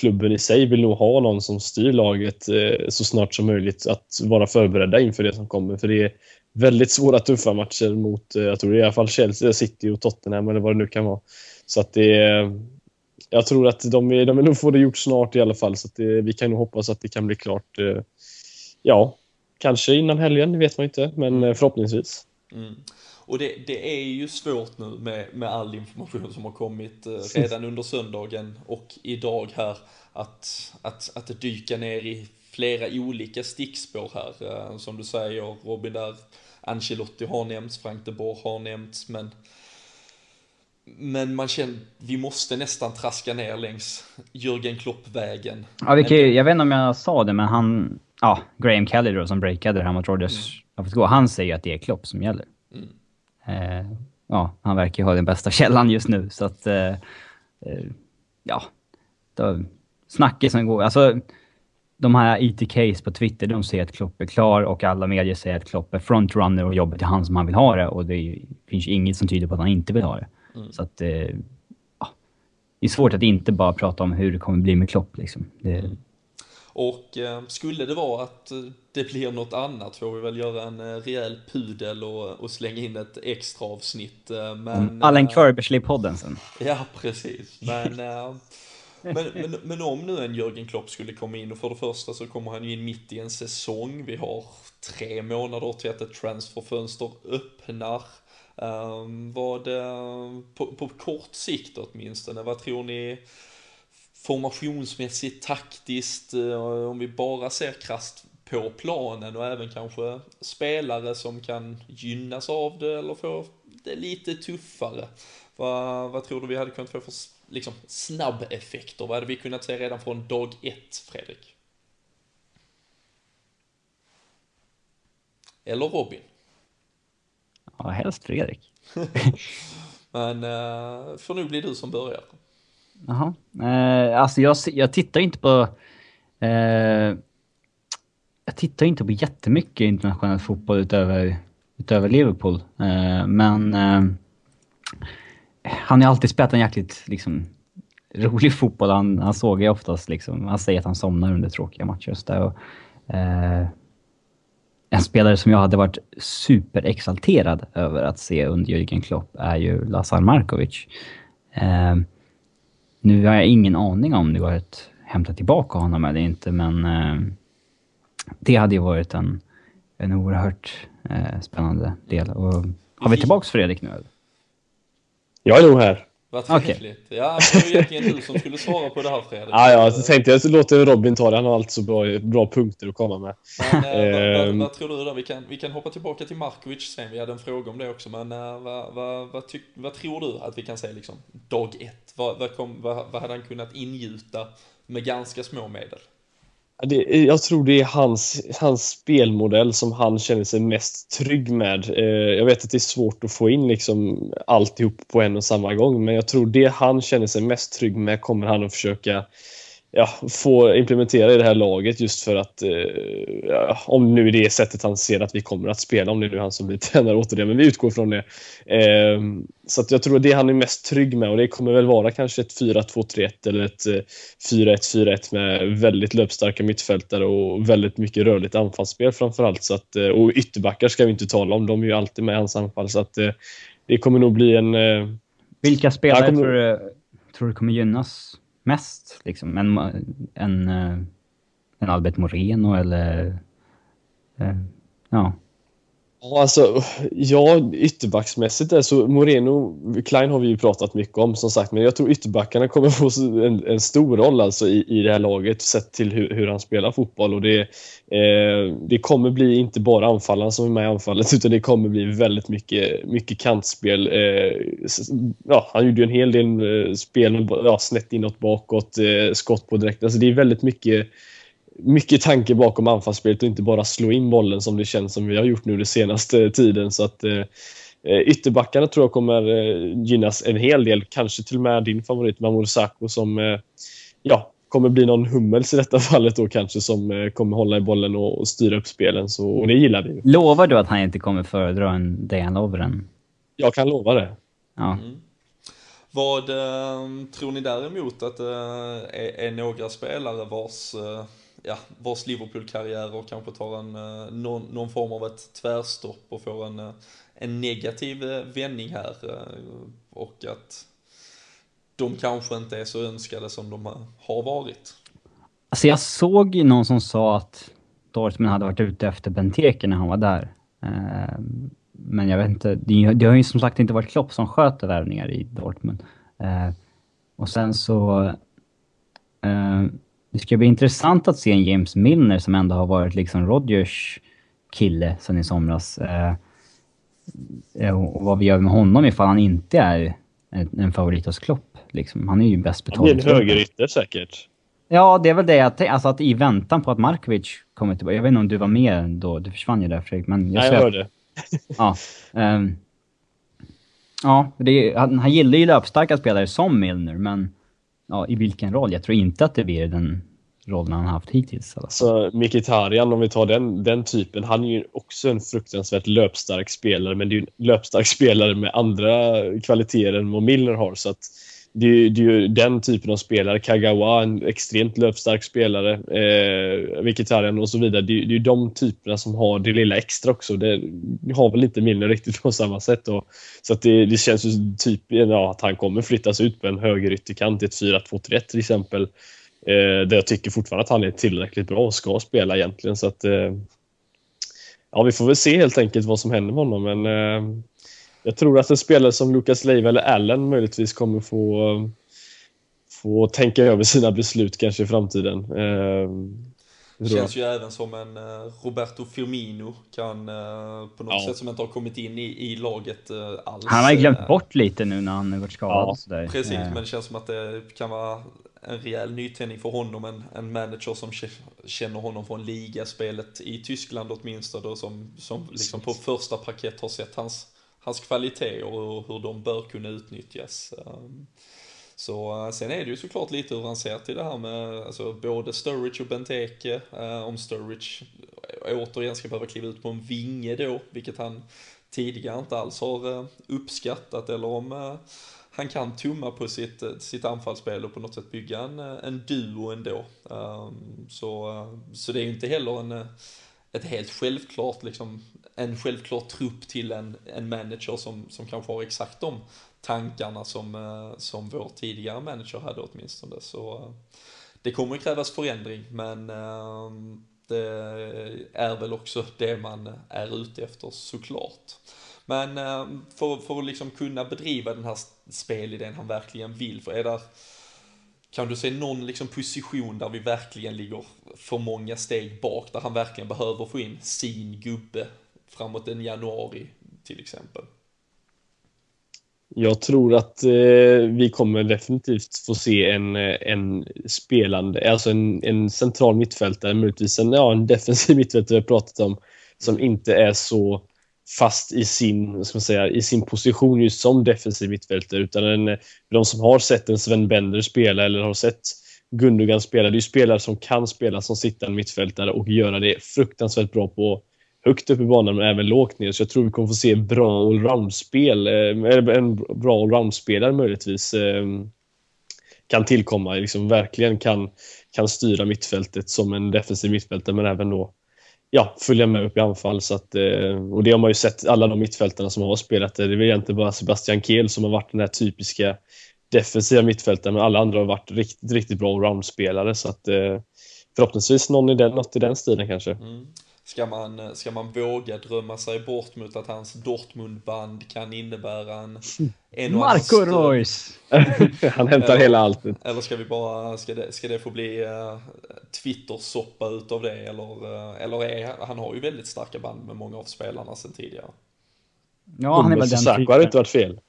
klubben i sig vill nog ha någon som styr laget så snart som möjligt, att vara förberedda inför det som kommer. För det är väldigt svåra, tuffa matcher mot, jag tror det är i alla fall Chelsea, City och Tottenham eller vad det nu kan vara. Så att det jag tror att de vill nog få det gjort snart i alla fall, så att vi kan nog hoppas att det kan bli klart kanske innan helgen, det vet man inte, men förhoppningsvis. Mm. Och det är ju svårt nu med all information som har kommit redan under söndagen och idag här att dyka ner i flera olika stickspår här. Som du säger, Robin, där Ancelotti har nämnts, Frank de Boer har nämnts, men man känner, vi måste nästan traska ner längs Jürgen Klopp-vägen. Ja, jag vet inte om jag sa det, men han, Graham Kelly då, som breakade det här mot Rodgers, han säger att det är Klopp som gäller. Mm. Han verkar ju ha den bästa källan just nu, så att snacket som går, alltså de här ITKs på Twitter, de säger att Klopp är klar och alla medier säger att Klopp är frontrunner och jobbet är han som han vill ha det, och det finns inget som tyder på att han inte vill ha det. Mm. Så att det är svårt att inte bara prata om hur det kommer bli med Klopp liksom. Och skulle det vara att det blir något annat får vi väl göra en rejäl pudel och slänga in ett extra avsnitt. Allan Körbers i podden sen. Ja, precis. Men om nu en Jürgen Klopp skulle komma in, och för det första så kommer han ju in mitt i en säsong. Vi har 3 månader till att ett transferfönster öppnar. På kort sikt åtminstone, vad tror ni formationsmässigt, taktiskt, om vi bara ser krasst på planen och även kanske spelare som kan gynnas av det eller få det lite tuffare, vad tror du vi hade kunnat få för liksom snabbeffekter? Vad hade vi kunnat se redan från dag 1, Fredrik? Eller Robin? Ja, helst Fredrik. Men för nu blir du som börjar. Jaha. Alltså jag tittar inte på jättemycket internationell fotboll utöver Liverpool. Men han är alltid spelat en jäkligt liksom rolig fotboll. Han såg ju oftast liksom, han säger att han somnar under tråkiga matcher just där, och en spelare som jag hade varit superexalterad över att se under Jürgen Klopp är ju Lazar Markovic. Nu har jag ingen aning om det går att hämta tillbaka honom eller inte, men det hade ju varit en oerhört spännande del. Och har vi tillbaka Fredrik nu? Eller? Jag är nog här. Vad trevligt. Okay. Ja, det var egentligen du som skulle svara på det här, Fredrik. Ja, så tänkte jag låter Robin ta det. Han har allt så bra punkter att komma med. Vad tror du då? Vi kan hoppa tillbaka till Markovic sen. Vi hade en fråga om det också. Men vad tror du att vi kan säga liksom dag 1? Vad hade han kunnat ingjuta med ganska små medel? Jag tror det är hans spelmodell som han känner sig mest trygg med. Jag vet att det är svårt att få in liksom alltihop på en och samma gång, men jag tror det han känner sig mest trygg med kommer han att försöka få implementera i det här laget, just för att om nu är det sättet han ser att vi kommer att spela, om det är nu han som blir tränare återigen, men vi utgår från det. Så att jag tror det han är mest trygg med, och det kommer väl vara kanske ett 4-2-3-1 eller ett 4-1-4-1 med väldigt löpstarka mittfältare och väldigt mycket rörligt anfallsspel framförallt, så att, och ytterbackar ska vi inte tala om, de är ju alltid med i hans anfall, så att det kommer nog bli en... Vilka spelare tror du kommer gynnas mest liksom, en Albert Moreno eller ytterbacksmässigt där, så Moreno Klein har vi ju pratat mycket om som sagt, men jag tror ytterbackarna kommer få en stor roll alltså i det här laget, sett till hur han spelar fotboll, och det kommer bli inte bara anfallaren som är med i anfallet, utan det kommer bli väldigt mycket kantspel. Han gjorde ju en hel del spel snett inåt, bakåt, skott på direkt, alltså det är väldigt mycket tanke bakom anfallsspelet och inte bara slå in bollen som det känns som vi har gjort nu den senaste tiden. Så att ytterbackarna tror jag kommer gynnas en hel del. Kanske till och med din favorit Mamadou Sakho som kommer bli någon Hummels i detta fallet då kanske, som kommer hålla i bollen och styra upp spelen. Så, och det gillar vi. Lovar du att han inte kommer föredra en Dejan Lovren? Jag kan lova det. Ja. Mm. Vad tror ni däremot att är några spelare vars Liverpool-karriär och kanske tar någon form av ett tvärstopp och får en negativ vändning här, och att de kanske inte är så önskade som de har varit? Alltså jag såg någon som sa att Dortmund hade varit ute efter Benteke när han var där. Men jag vet inte, det har ju som sagt inte varit Klopp som sköter värvningar i Dortmund. Och sen så det ska bli intressant att se en James Milner som ändå har varit liksom Rodgers kille sedan i somras. Och vad vi gör med honom ifall han inte är en favorit hos Klopp. Liksom. Han är ju bäst betald. Det är en högerytter säkert. Ja, det är väl det jag tänkte. Alltså att i väntan på att Markovic kommer tillbaka. Jag vet inte om du var med då. Du försvann ju där, Fredrik. Men jag hörde. Ja, han gillar ju löpstarka spelare som Milner, men i vilken roll? Jag tror inte att det blir den rollen han har haft hittills. Så Mkhitaryan, om vi tar den typen, han är ju också en fruktansvärt löpstark spelare, men det är ju en löpstark spelare med andra kvaliteter än vad Milner har, så att det är ju den typen av spelare. Kagawa, en extremt löpstark spelare, Mkhitaryan och så vidare. Det är ju de typerna som har det lilla extra också. Det har väl inte Milner riktigt på samma sätt då. Så att det känns ju typ att han kommer flyttas ut på en höger ytterkant i ett 4-2-3 till exempel, där jag tycker fortfarande att han är tillräckligt bra och ska spela egentligen. Så att vi får väl se helt enkelt vad som händer med honom. Men jag tror att en spelare som Lucas Leiva eller Allen möjligtvis kommer få tänka över sina beslut kanske i framtiden. Det känns ju även som en Roberto Firmino kan på något sätt, som inte har kommit in i laget alls. Han har glömt bort lite nu när han har varit skadad. Ja, precis, men det känns som att det kan vara en rejäl nytändning för honom. En manager som känner honom från ligaspelet i Tyskland åtminstone, då, som liksom på första paket har sett hans kvalitet och hur de bör kunna utnyttjas. Så sen är det ju såklart lite hur han ser till det här med både Sturridge och Benteke. Om Sturridge återigen ska behöva kliva ut på en vinge då, vilket han tidigare inte alls har uppskattat, eller om han kan tumma på sitt anfallsspel och på något sätt bygga en duo ändå. Så det är ju inte heller ett helt självklart liksom, en självklar trupp till en manager som kanske har exakt de tankarna som vår tidigare manager hade åtminstone. Så det kommer att krävas förändring, men det är väl också det man är ute efter såklart. Men för att liksom kunna bedriva den här spelidén han verkligen vill, för är där, kan du se någon liksom position där vi verkligen ligger för många steg bak, där han verkligen behöver få in sin gubbe framåt den januari till exempel? Jag tror att vi kommer definitivt få se en spelande, alltså en central mittfältare, möjligtvis en defensiv mittfältare vi har pratat om, som inte är så fast i sin position just som defensiv mittfältare, utan de som har sett en Sven Bender spela eller har sett Gundogan spela, det är ju spelare som kan spela som sittande mittfältare och göra det fruktansvärt bra på högt upp i banan men även lågt ner. Så jag tror vi kommer få se bra allroundspel, eller en bra allroundspelare möjligtvis kan tillkomma, liksom verkligen kan styra mittfältet som en defensiv mittfältare men även då följa med upp i anfall. Så att, och det har man ju sett, alla de mittfältarna som har spelat det är väl egentligen bara Sebastian Kehl som har varit den här typiska defensiva mittfältaren, men alla andra har varit riktigt, riktigt bra allroundspelare. Så att, förhoppningsvis något i den stilen kanske. Mm. Ska man våga drömma sig bort mot att hans Dortmund-band kan innebära en Marco Reus! Han hämtar hela allt. Eller ska det få bli Twitter-soppa utav det? Han har ju väldigt starka band med många av spelarna sedan tidigare. Ja, han är väl den Sakho har inte varit fel.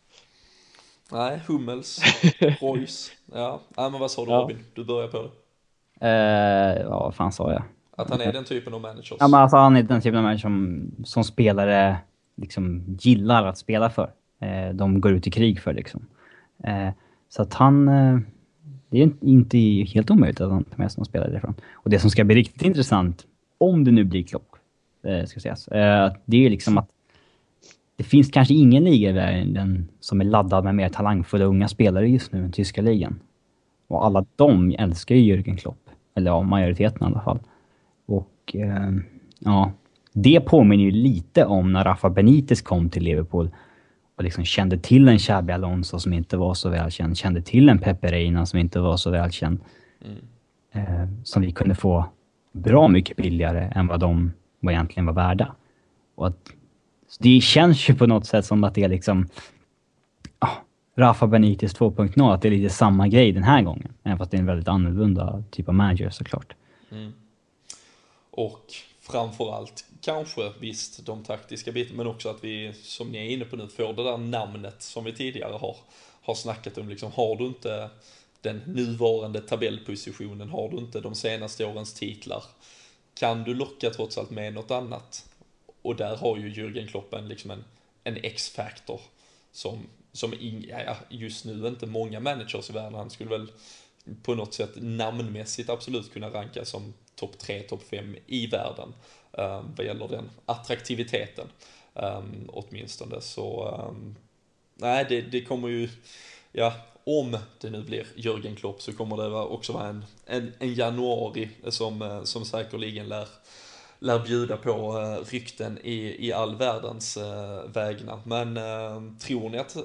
Nej, Hummels, Reus. Ja. Men vad sa du Robin? Du börjar på det. Vad fan sa jag? Att han är den typen av manager. Ja, men alltså han är den typen av manager som spelare liksom gillar att spela för. De går ut i krig för liksom. Så att han det är inte helt omöjligt att han tar med sig någon spelare därifrån. Och det som ska bli riktigt intressant, om det nu blir Klopp, ska sägas, det är liksom att det finns kanske ingen liga i världen som är laddad med mer talangfulla unga spelare just nu än tyska ligan. Och alla de älskar ju Jürgen Klopp. Eller ja, majoriteten i alla fall. Och ja, det påminner ju lite om när Rafa Benitez kom till Liverpool och liksom kände till en Xabi Alonso som inte var så välkänd. Kände till en Pepe Reina som inte var så välkänd. Som vi kunde få bra mycket billigare än vad de egentligen var värda. Och att det känns ju på något sätt som att det är liksom Rafa Benitez 2.0, att det är lite samma grej den här gången. Även fast det är en väldigt annorlunda typ av manager såklart. Mm. Och framförallt kanske visst de taktiska bitarna, men också att vi, som ni är inne på nu, får det där namnet som vi tidigare har snackat om. Liksom, har du inte den nuvarande tabellpositionen, har du inte de senaste årens titlar, kan du locka trots allt med något annat? Och där har ju Jürgen Klopp liksom en X-faktor som just nu inte många managers i världen. Han skulle väl på något sätt namnmässigt absolut kunna ranka som topp 3, topp 5 i världen vad gäller den attraktiviteten åtminstone. Så nej, det kommer ju, ja, om det nu blir Jürgen Klopp så kommer det också vara en januari som säkerligen lär bjuda på rykten i all världens vägnar. Men tror ni att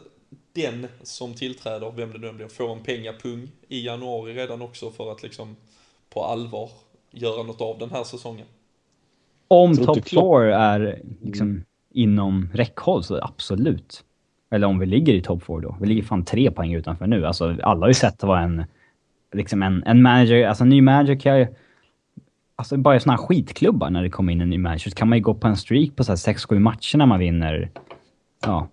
den som tillträder, vem det nu blir, får en pengapung i januari redan också för att liksom på allvar göra något av den här säsongen? Om top four är liksom inom räckhåll så absolut. Eller om vi ligger i top four då. Vi ligger fan 3 poäng utanför nu. Alltså, alla har ju sett att vara en manager, alltså en ny manager kan ju, alltså bara såna här skitklubbar när det kommer in en ny manager så kan man ju gå på en streak på så här 6-7 matcher när man vinner. Ja.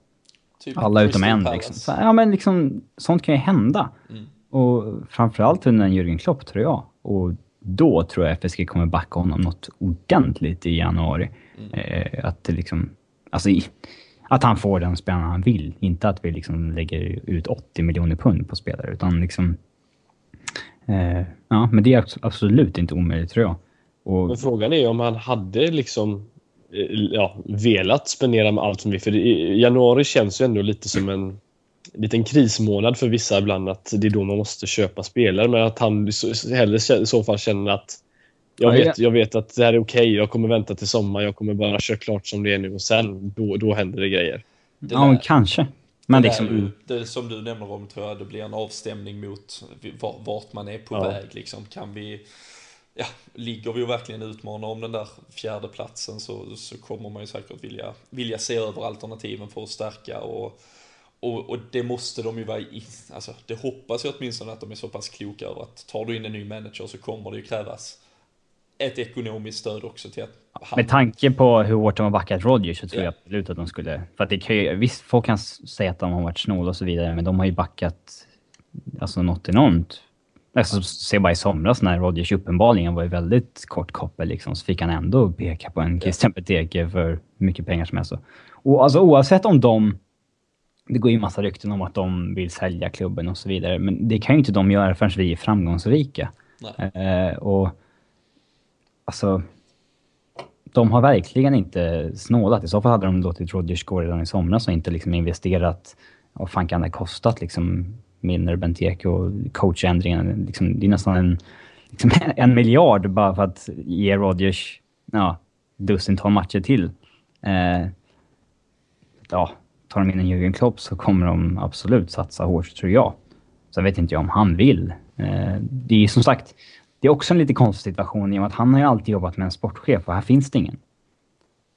Typ alla utom en liksom. Så, ja, men liksom sånt kan ju hända. Mm. Och framförallt under en Jürgen Klopp, tror jag. Och då tror jag FSG kommer backa honom något ordentligt i januari. Mm. Att liksom, alltså att han får den spelaren han vill. Inte att vi liksom lägger ut 80 miljoner pund på spelare, utan liksom ja, men det är absolut inte omöjligt, tror jag. Och men frågan är om han hade liksom velat spendera med allt som vi, för januari känns ju ändå lite som en liten krismånad för vissa ibland, att det är då man måste köpa spelare, men att han hellre i så fall känner att jag vet att det här är okej, jag kommer vänta till sommar, jag kommer bara köra klart som det är nu och sen då händer det grejer. Det där, ja, kanske. Men det liksom, det som du nämner om, tror jag det blir en avstämning mot vart man är på väg liksom. Kan vi ligger vi och verkligen utmanar om den där 4:e platsen så kommer man ju säkert vilja se över alternativen för att stärka och det måste de ju vara i, alltså det hoppas jag åtminstone, att de är så pass kloka över att tar du in en ny manager så kommer det ju krävas ett ekonomiskt stöd också till att med tanke på hur hårt de har backat Rodgers så tror jag absolut att de skulle, för att det kan ju, visst folk kan säga att de har varit snåla och så vidare, men de har ju backat alltså något enormt. Alltså, se bara i somras när Rodgers uppenbarligen var ju väldigt kort koppel liksom, så fick han ändå peka på en Christian Benteke för mycket pengar som helst. Och alltså oavsett om det går ju massa rykten om att de vill sälja klubben och så vidare, men det kan ju inte de göra förrän vi är framgångsrika. Och alltså de har verkligen inte snålat. I så fall hade de låtit Rodgers gå redan i somras och inte liksom investerat, och fan kan det kostat liksom Milner, Benteke och coachändringen liksom, det är nästan liksom 1 miljard bara för att ge Rodgers dussintal matcher till. Tar de in en Jürgen Klopp så kommer de absolut satsa hårt, tror jag. Så vet inte jag om han vill. Det är ju som sagt, det är också en lite konstig situation i och att han har ju alltid jobbat med en sportchef och här finns det ingen.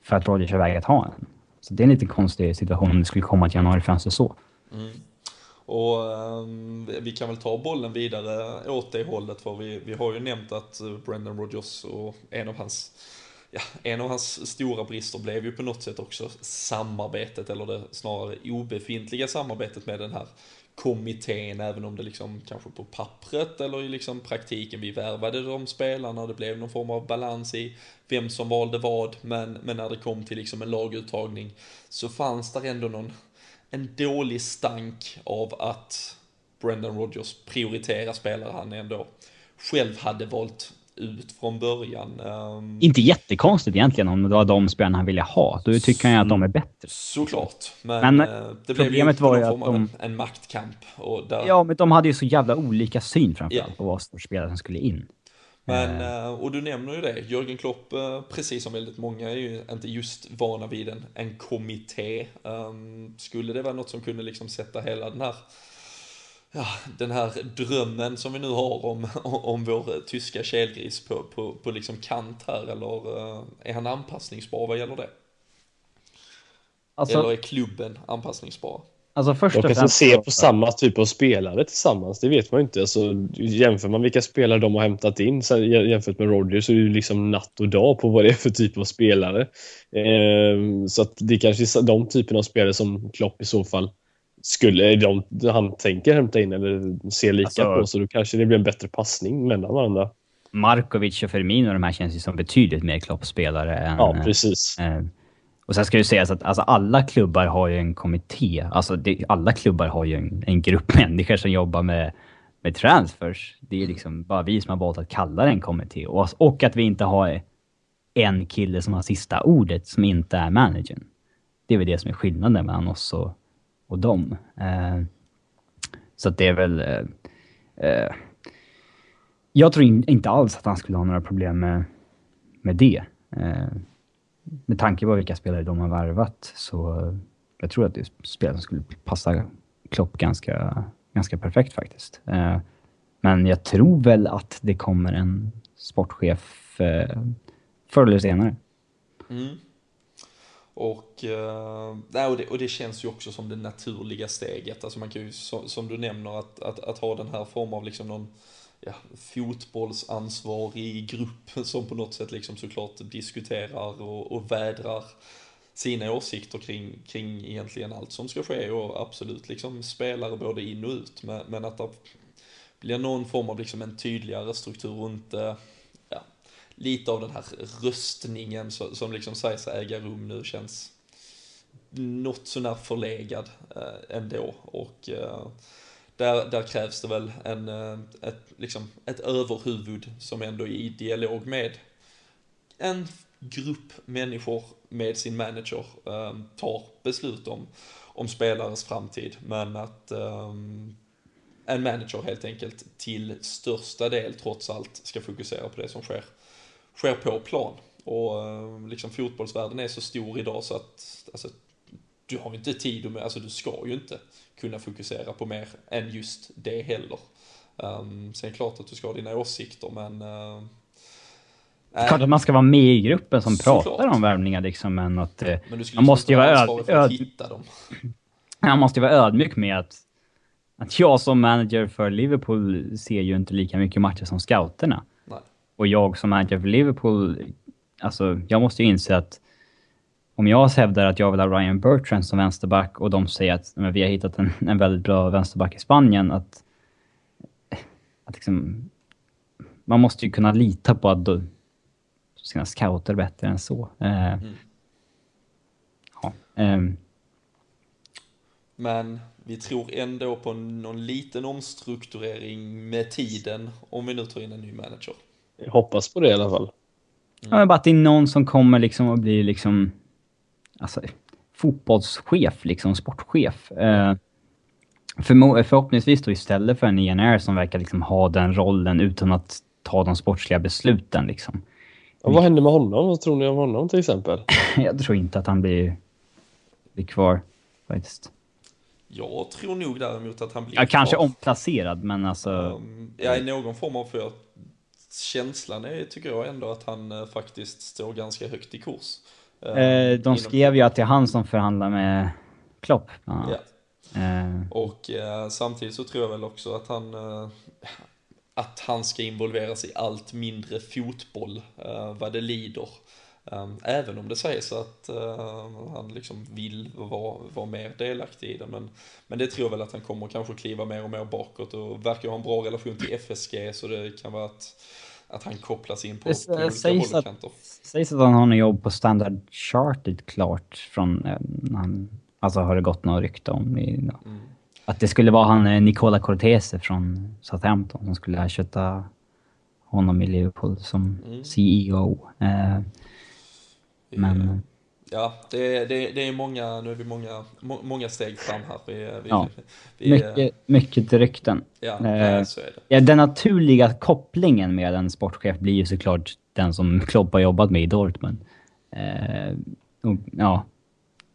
För att Rodgers har vägrat ha en. Så det är en lite konstig situation om det skulle komma till januarifönster så. Mm. Och vi kan väl ta bollen vidare åt det hållet, för vi har ju nämnt att Brendan Rodgers och en av hans stora brister blev ju på något sätt också samarbetet, eller det snarare obefintliga samarbetet med den här kommittén, även om det liksom kanske på pappret eller i liksom praktiken vi värvade de spelarna, det blev någon form av balans i vem som valde vad, men när det kom till liksom en laguttagning så fanns där ändå en dålig stank av att Brendan Rodgers prioritera spelare han ändå själv hade valt ut från början. Inte jättekonstigt egentligen om det var de spelarna han ville ha. Då tycker jag att de är bättre. Såklart. Men det problemet blev ju var ju att de... en maktkamp. Och där... Ja, men de hade ju så jävla olika syn framförallt på vad spelare som skulle in. Men, och du nämner ju det, Jürgen Klopp, precis som väldigt många, är ju inte just vana vid en kommitté. Skulle det vara något som kunde liksom sätta hela den här drömmen som vi nu har om vår tyska kälgris på liksom kant här, eller är han anpassningsbar vad gäller det? Alltså, eller är klubben anpassningsbar? Alltså först och främst se på samma typ av spelare tillsammans, det vet man ju inte. Alltså, jämför man vilka spelare de har hämtat in jämfört med Rodgers, så är det ju liksom natt och dag på vad det är för typ av spelare. Så att det kanske är de typen av spelare som Klopp i så fall skulle han tänker hämta in eller se lika på, så då kanske det blir en bättre passning mellan varandra. Markovic och Firmino, de här känns ju som betydligt mer Klopp-spelare än... Ja, precis. Och sen ska ju sägas att alltså, alla klubbar har ju en kommitté. Alltså, alla klubbar har ju en grupp människor som jobbar med transfers. Det är liksom bara vi som har valt att kalla det en kommitté. Och att vi inte har en kille som har sista ordet som inte är managern. Det är väl det som är skillnaden mellan oss och dem. Så att det är väl... jag tror inte alls att han skulle ha några problem med det. Med tanke på vilka spelare de har värvat, så jag tror att det är spelare som skulle passa Klopp ganska perfekt faktiskt. Men jag tror väl att det kommer en sportchef förr eller senare. Mm. Och det känns ju också som det naturliga steget. Alltså man kan ju, som du nämner, att ha den här formen av liksom någon fotbollsansvarig grupp som på något sätt liksom såklart diskuterar och vädrar sina åsikter kring egentligen allt som ska ske, och absolut liksom spelare både in och ut, men att det blir någon form av liksom en tydligare struktur och inte lite av den här röstningen som liksom sägs äga rum nu känns något sånär förlegad ändå, och där krävs det väl ett överhuvud som ändå är i dialog med en grupp människor med sin manager, tar beslut om spelares framtid, men att en manager helt enkelt till största del trots allt ska fokusera på det som sker på plan, och liksom fotbollsvärlden är så stor idag så att alltså, du har ju inte tid med, alltså du ska ju inte kunna fokusera på mer än just det heller. Sen är det klart att du ska ha dina åsikter, men klart att man ska vara med i gruppen som pratar klart om värvningar liksom, men att men man måste ju vara ödmjuk med att jag som manager för Liverpool ser ju inte lika mycket matcher som scouterna. Nej. Och jag som manager för Liverpool, alltså jag måste ju inse att om jag hävdar att jag vill ha Ryan Bertrand som vänsterback och de säger att vi har hittat en väldigt bra vänsterback i Spanien, att liksom, man måste ju kunna lita på att sina scouter bättre än så. Men vi tror ändå på någon liten omstrukturering med tiden om vi nu tar in en ny manager. Jag hoppas på det i alla fall. Ja, men bara att det är någon som kommer liksom och blir liksom alltså fotbollschef, liksom sportchef. Förhoppningsvis då istället för en ENR som verkar liksom ha den rollen utan att ta de sportsliga besluten liksom. Ja, vad händer med honom? Vad tror ni om honom till exempel? Jag tror inte att han blir kvar faktiskt. Jag tror nog däremot att han blir kvar. Kanske omplacerad, men alltså... i någon form av för att känslan är, tycker jag ändå, att han faktiskt står ganska högt i kurs. De skrev ju att det är han som förhandlar med Klopp. Och samtidigt så tror jag väl också att han ska involveras i allt mindre fotboll vad det lider. Även om det sägs att han liksom vill vara mer delaktig i det. Men det tror jag väl att han kommer kanske kliva mer och mer bakåt, och verkar ha en bra relation till FSG, så det kan vara att han kopplas in på olika hållkanter. Sägs att han har en jobb på Standard Chartered klart från han, alltså har det gått något rykte om i Att det skulle vara han Nicola Cortese från Southampton som skulle ha köta honom i Liverpool som CEO. Men... Ja, det är många, nu är vi många steg fram här. Mycket rykten. Ja, den naturliga kopplingen med en sportchef blir ju såklart den som Klopp har jobbat med i Dortmund.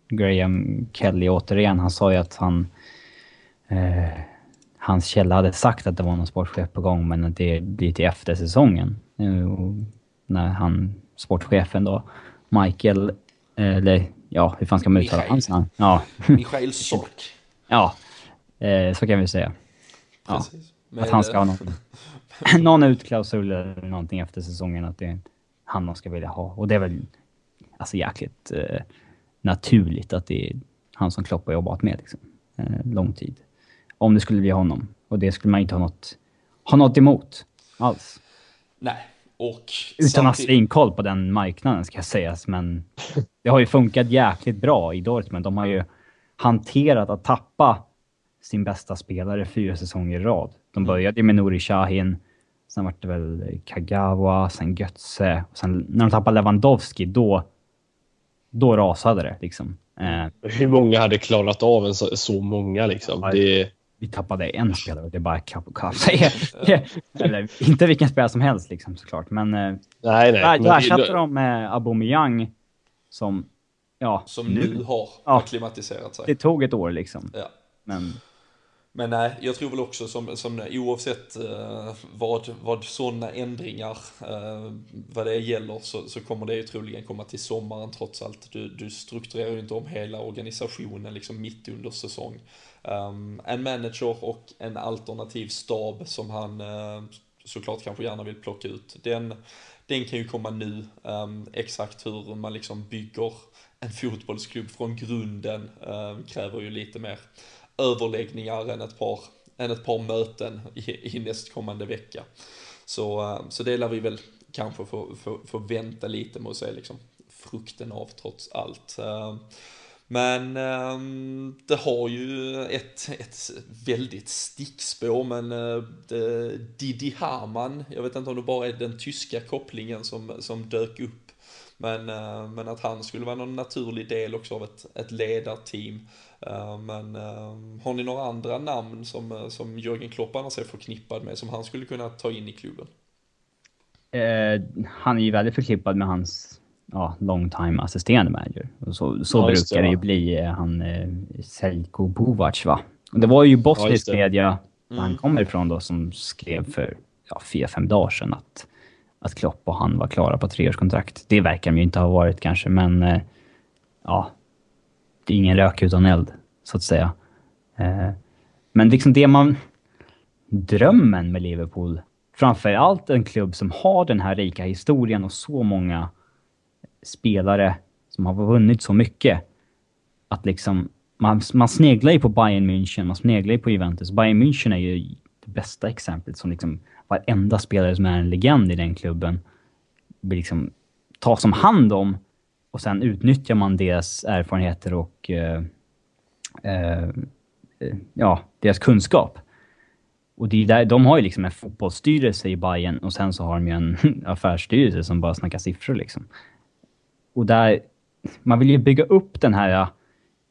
Graham Kelly återigen, han sa ju att hans källa hade sagt att det var någon sportchef på gång, men att det blir till efter säsongen. När sportchefen då, Michael, eller ja, hur fan ska man uttala hans namn? Ja. Michael Sork. Ja, så kan vi säga. Ja, att han ska ha någon utklausul eller någonting efter säsongen, att det är han ska vilja ha. Och det är väl alltså jäkligt naturligt att det är han som Klopp har jobbat med liksom, lång tid. Om det skulle bli honom. Och det skulle man inte ha något emot alls. Nej. Utan att svinkoll på den marknaden ska jag sägas, men det har ju funkat jäkligt bra i Dortmund. De har ju hanterat att tappa sin bästa spelare 4 säsonger i rad. De började med Nuri Sahin, sen var det väl Kagawa, sen Götze. Och sen när de tappade Lewandowski, då rasade det liksom. Hur många hade klarat av en så många liksom? Vi tappade en spelare, det är bara kapp. Eller inte vilken spelare som helst liksom, såklart, men jag ersatte dem med Aubameyang som nu har akklimatiserat sig. Det tog ett år liksom. Ja. Men nej, jag tror väl också som oavsett vad sådana ändringar vad det gäller så kommer det ju troligen komma till sommaren trots allt. Du strukturerar ju inte om hela organisationen liksom mitt under säsong. En manager och en alternativ stab som han såklart kanske gärna vill plocka ut. Den kan ju komma nu. Exakt hur man liksom bygger en fotbollsklubb från grunden kräver ju lite mer överläggningar än ett par möten i nästkommande vecka. Så det lär vi väl kanske få vänta lite med att se liksom frukten av trots allt. Men det har ju ett väldigt stickspår, men Didi Hamann, jag vet inte om det bara är den tyska kopplingen som dök upp, men att han skulle vara någon naturlig del också av ett ledarteam. Men har ni några andra namn som Jürgen Klopp annars är förknippad med som han skulle kunna ta in i klubben? Han är ju väldigt förknippad med hans long time assisterande manager. Och så brukar det ju bli han Zeljko Buvac, va? Och det var ju bosnisk media han kommer ifrån då som skrev för 4-5 dagar sedan att Klopp och han var klara på 3-årskontrakt. Det verkar de ju inte ha varit kanske, men det är ingen rök utan eld, så att säga. Men liksom drömmen med Liverpool, framförallt en klubb som har den här rika historien och så många spelare som har vunnit så mycket, att liksom man sneglar ju på Bayern München, man sneglar ju på Juventus. Bayern München är ju det bästa exemplet, som liksom varenda spelare som är en legend i den klubben blir liksom ta som hand om, och sen utnyttjar man deras erfarenheter och deras kunskap. Och det är där, de har ju liksom en fotbollsstyrelse i Bayern, och sen så har de ju en affärsstyrelse som bara snackar siffror liksom. Och där, man vill ju bygga upp den här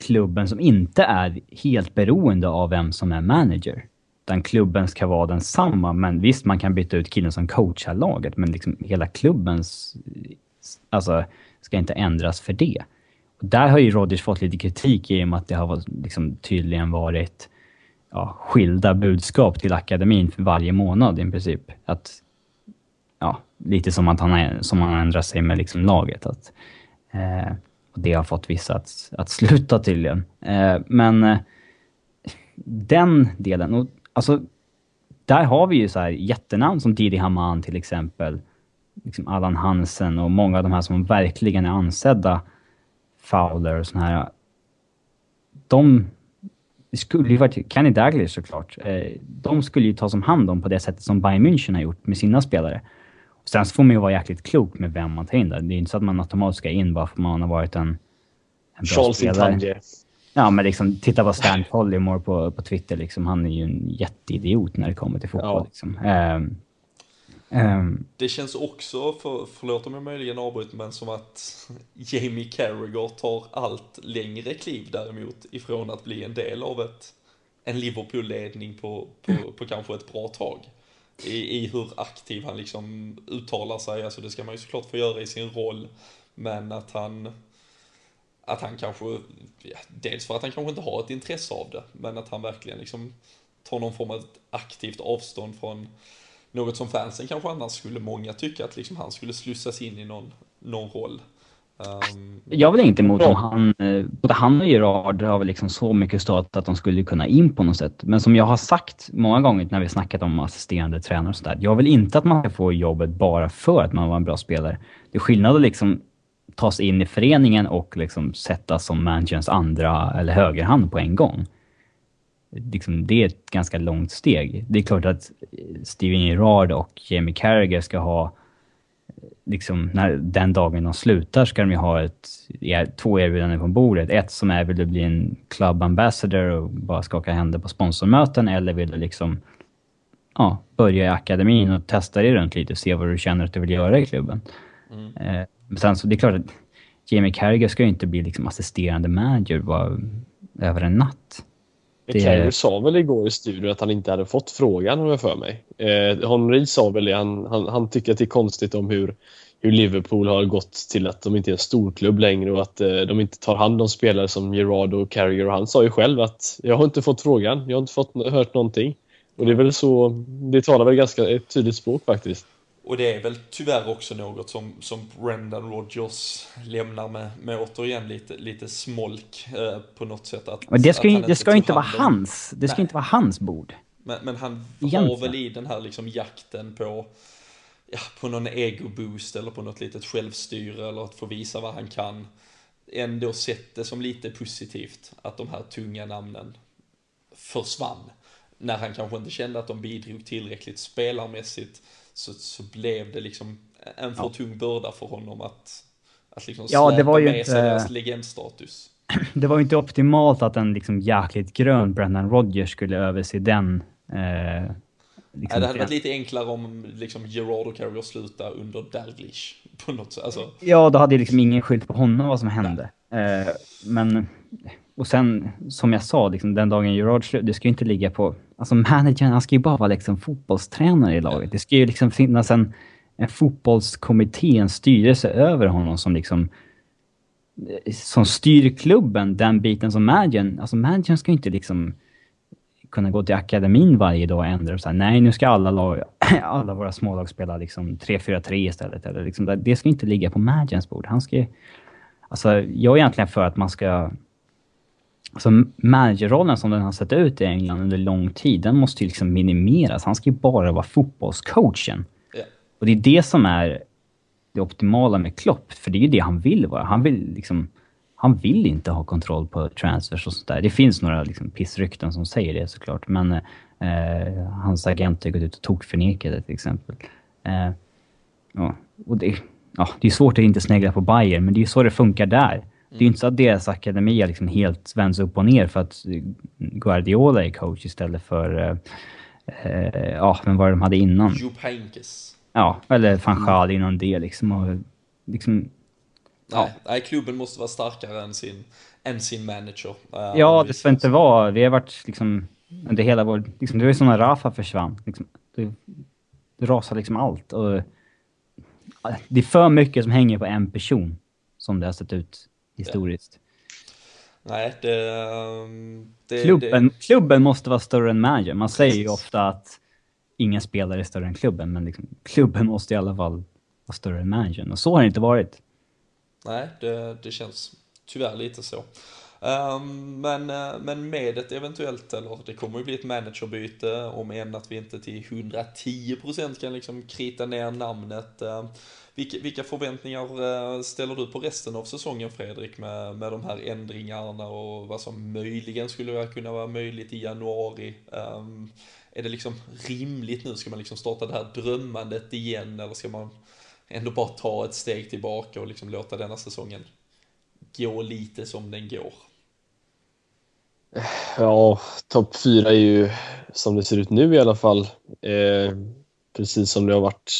klubben som inte är helt beroende av vem som är manager. Den klubben ska vara densamma, men visst, man kan byta ut killen som coachar laget, men liksom hela klubbens ska inte ändras för det. Och där har ju Rodgers fått lite kritik i och med att det har liksom tydligen varit skilda budskap till akademin för varje månad i princip. Att lite som att han ändrar sig med liksom laget. Att, och det har fått vissa att sluta tydligen. Men den delen, och alltså där har vi ju så här jättenamn som Didi Hamann till exempel, liksom Allan Hansen och många av de här som verkligen är ansedda, Fowler och såna här. De skulle ju varit Kenny Dalglish såklart. De skulle ju ta som hand om på det sättet som Bayern München har gjort med sina spelare. Och sen så får man ju vara jäkligt klok med vem man tar in där. Det är inte så att man automatiskt ska in bara för man har varit en bra spelare. Ja, men liksom, titta på Stan Collymore på Twitter. Liksom, han är ju en jätteidiot när det kommer till fotboll. Ja. Liksom. Det känns också, förlåt om jag möjligen avbryter, men som att Jamie Carragher tar allt längre kliv däremot ifrån att bli en del av en Liverpool-ledning på kanske ett bra tag. I hur aktiv han liksom uttalar sig. Alltså det ska man ju såklart få göra i sin roll. Men att han kanske, ja, dels för att han kanske inte har ett intresse av det, men att han verkligen liksom tar någon form av aktivt avstånd från något som fansen kanske annars skulle många tycka att liksom han skulle slussas in i någon roll. Jag vill inte emot om han, både han och Gerard har väl liksom så mycket stat att de skulle kunna in på något sätt. Men som jag har sagt många gånger när vi snackat om assisterande tränare och sådär, jag vill inte att man ska få jobbet bara för att man var en bra spelare. Det är skillnad att liksom ta sig in i föreningen och liksom sättas som managerns andra eller högerhand på en gång. Liksom, det är ett ganska långt steg. Det är klart att Steven Gerrard och Jamie Carragher ska ha liksom, när den dagen de slutar ska de ju ha två erbjudanden på bordet. Ett som är, vill du bli en club ambassador och bara skaka händer på sponsormöten, eller vill du liksom, ja, börja i akademin och testa dig runt lite och se vad du känner att du vill göra i klubben. Men sen så det är klart att Jamie Carragher ska ju inte bli liksom assisterande manager bara över en natt. Carragher sa väl igår i studion att han inte hade fått frågan, om jag för mig. Henry sa väl det, han tycker att det är konstigt om hur Liverpool har gått till att de inte är en stor klubb längre och att de inte tar hand om spelare som Gerrard och Carragher. Och han sa ju själv att jag har inte fått frågan, jag har inte hört någonting. Och det är väl så, det talar väl ganska ett tydligt språk faktiskt. Och det är väl tyvärr också något som Brendan Rodgers lämnar med återigen lite smolk på något sätt. Men det ska inte vara hans bord. Men han har väl i den här liksom jakten på någon ego-boost eller på något litet självstyre eller att få visa vad han kan, ändå sett det som lite positivt att de här tunga namnen försvann. När han kanske inte kände att de bidrog tillräckligt spelarmässigt, så blev det liksom en för tung börda för honom att liksom släpa med sig deras legendstatus. Det var ju inte optimalt att en liksom jäkligt grön Brendan Rodgers skulle överse den. Det hade varit lite enklare om liksom Gerard och Carragher slutade under Dalglish på något sätt. Alltså. Ja, då hade liksom ingen skylt på honom vad som hände. Men... Och sen, som jag sa, liksom, den dagen Gerard slut, det ska ju inte ligga på... Alltså managern, han ska ju bara vara liksom fotbollstränare i laget. Det ska ju liksom finnas en fotbollskommitté, en styrelse över honom som liksom... Som styr klubben, den biten som managern... Alltså managern ska ju inte liksom kunna gå till akademin varje dag och ändra och säga nej, nu ska alla våra smålag spela liksom 3-4-3 istället. Eller liksom, det ska inte ligga på managerns bord. Han ska ju... Alltså, jag är egentligen för att man ska... Alltså managerrollen som den har sett ut i England under lång tid, den måste ju liksom minimeras. Han ska ju bara vara fotbollscoachen. Yeah. Och det är det som är det optimala med Klopp. För det är ju det han vill vara. Han vill inte ha kontroll på transfers och sånt där. Det finns några liksom pissrykten som säger det såklart. Men hans agent har gått ut och tokförnekat det till exempel. Och det är svårt att inte snegla på Bayern, men det är ju så det funkar där. Det är ju inte så att deras akademi liksom helt vänds upp och ner för att Guardiola är coach istället för vem var det de hade innan? Jupp Heynckes. Ja, eller Van Gaal innan det liksom. Och, liksom nej, klubben måste vara starkare än sin manager. Det ska inte vara. Vi har varit liksom under hela vår... Liksom, det var ju som när Rafa försvann. Liksom, det rasar liksom allt. Och, det är för mycket som hänger på en person som det har sett ut historiskt. Nej, klubben måste vara större än manager. Man säger ju ofta att ingen spelare är större än klubben, men liksom, klubben måste i alla fall vara större än managern. Och så har det inte varit. Nej, det känns tyvärr lite så. Men med ett eventuellt, eller det kommer ju bli ett managerbyte, om än att vi inte till 110% kan liksom krita ner namnet. Vilka förväntningar ställer du på resten av säsongen, Fredrik, med de här ändringarna och vad som möjligen skulle kunna vara möjligt i januari? Är det liksom rimligt nu? Ska man liksom starta det här drömmandet igen, eller ska man ändå bara ta ett steg tillbaka och liksom låta denna säsongen gå lite som den går? Ja, topp 4 är ju som det ser ut nu i alla fall, precis som det har varit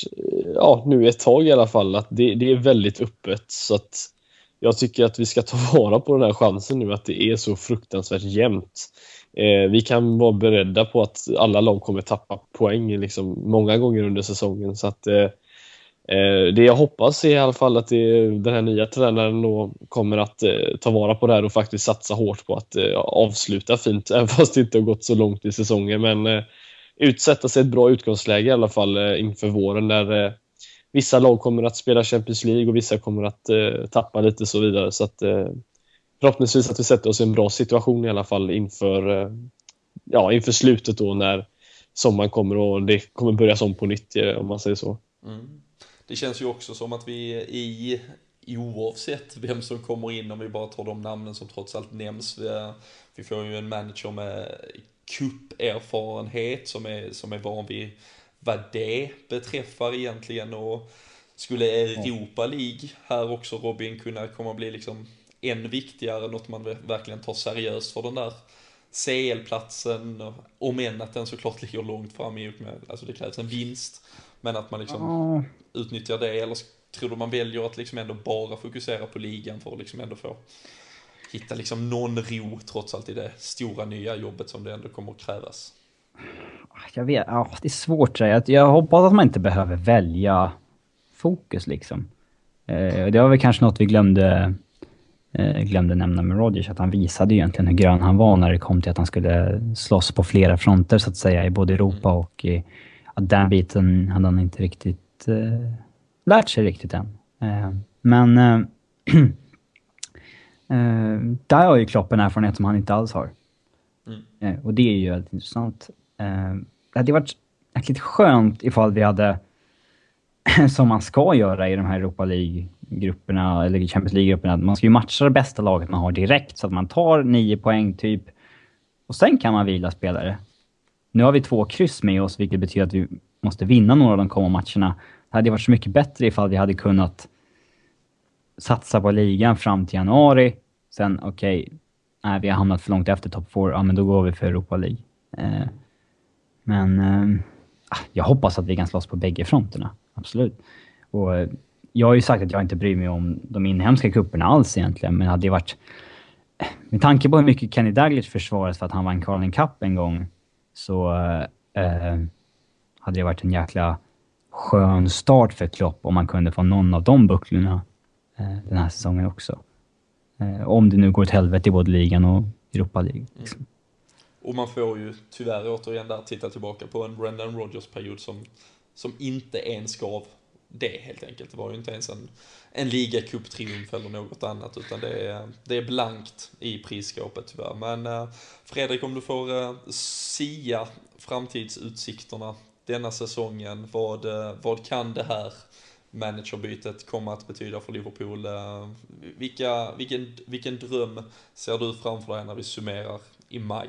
nu ett tag i alla fall, att det är väldigt öppet. Så att jag tycker att vi ska ta vara på den här chansen nu, att det är så fruktansvärt jämnt. Vi kan vara beredda på att alla lag kommer tappa poäng liksom, många gånger under säsongen. Så att det jag hoppas är i alla fall att den här nya tränaren då kommer att ta vara på det här och faktiskt satsa hårt på att avsluta fint, även fast det inte har gått så långt i säsongen. Men utsätta sig ett bra utgångsläge i alla fall inför våren, där vissa lag kommer att spela Champions League och vissa kommer att tappa lite och så vidare. Så att förhoppningsvis att vi sätter oss i en bra situation i alla fall inför, inför slutet då, när sommaren kommer och det kommer börja som på nytt, om man säger så. Mm. Det känns ju också som att vi oavsett vem som kommer in, om vi bara tar de namnen som trots allt nämns, vi får ju en manager med cup-erfarenhet som är van vid vad det beträffar egentligen. Och skulle Europa League här också, Robin, kunna komma bli liksom än viktigare, något man verkligen tar seriöst för den där CL-platsen, om än att den såklart ligger långt fram i och med, alltså det krävs en vinst, men att man liksom utnyttjar det. Eller tror du man väljer att liksom ändå bara fokusera på ligan för att liksom ändå få hitta liksom någon ro trots allt i det stora nya jobbet som det ändå kommer att krävas? Jag vet, det är svårt. Jag hoppas att man inte behöver välja fokus liksom. Det var väl kanske något vi glömde nämna med Rodgers, att han visade egentligen hur grön han var när det kom till att han skulle slåss på flera fronter så att säga, i både Europa och i, att den biten hade han inte riktigt lärt sig riktigt än. Där har ju Klopp en erfarenhet som han inte alls har. Och det är ju väldigt intressant. Det hade varit lite skönt ifall vi hade som man ska göra i de här Europa League-grupperna eller Champions League-grupperna, man ska ju matcha det bästa laget man har direkt, så att man tar 9 poäng typ och sen kan man vila spelare. Nu har vi 2 kryss med oss, vilket betyder att vi måste vinna några av de kommande matcherna. Det hade varit så mycket bättre ifall vi hade kunnat satsa på ligan fram till januari. Sen vi har hamnat för långt efter topp 4, men då går vi för Europa League. Jag hoppas att vi kan slåss på bägge fronterna, absolut. Och jag har ju sagt att jag inte bryr mig om de inhemska cuperna alls egentligen, men hade det varit, med tanke på hur mycket Kenny Dalglish försvaras för att han vann Carling Cup en gång, så hade det varit en jäkla skön start för Klopp om man kunde få någon av de bucklorna den här säsongen också. Om det nu går åt helvete i både ligan och Europa League. Liksom. Och man får ju tyvärr återigen där titta tillbaka på en Brendan Rodgers period som inte ens gav det helt enkelt. Det var ju inte ens en ligacup-triumf eller något annat, utan det är blankt i prisskåpet tyvärr. Men Fredrik, om du får sia framtidsutsikterna denna säsongen, vad kan det här managerbytet komma att betyda för Liverpool? Vilken dröm ser du framför dig när vi summerar i maj?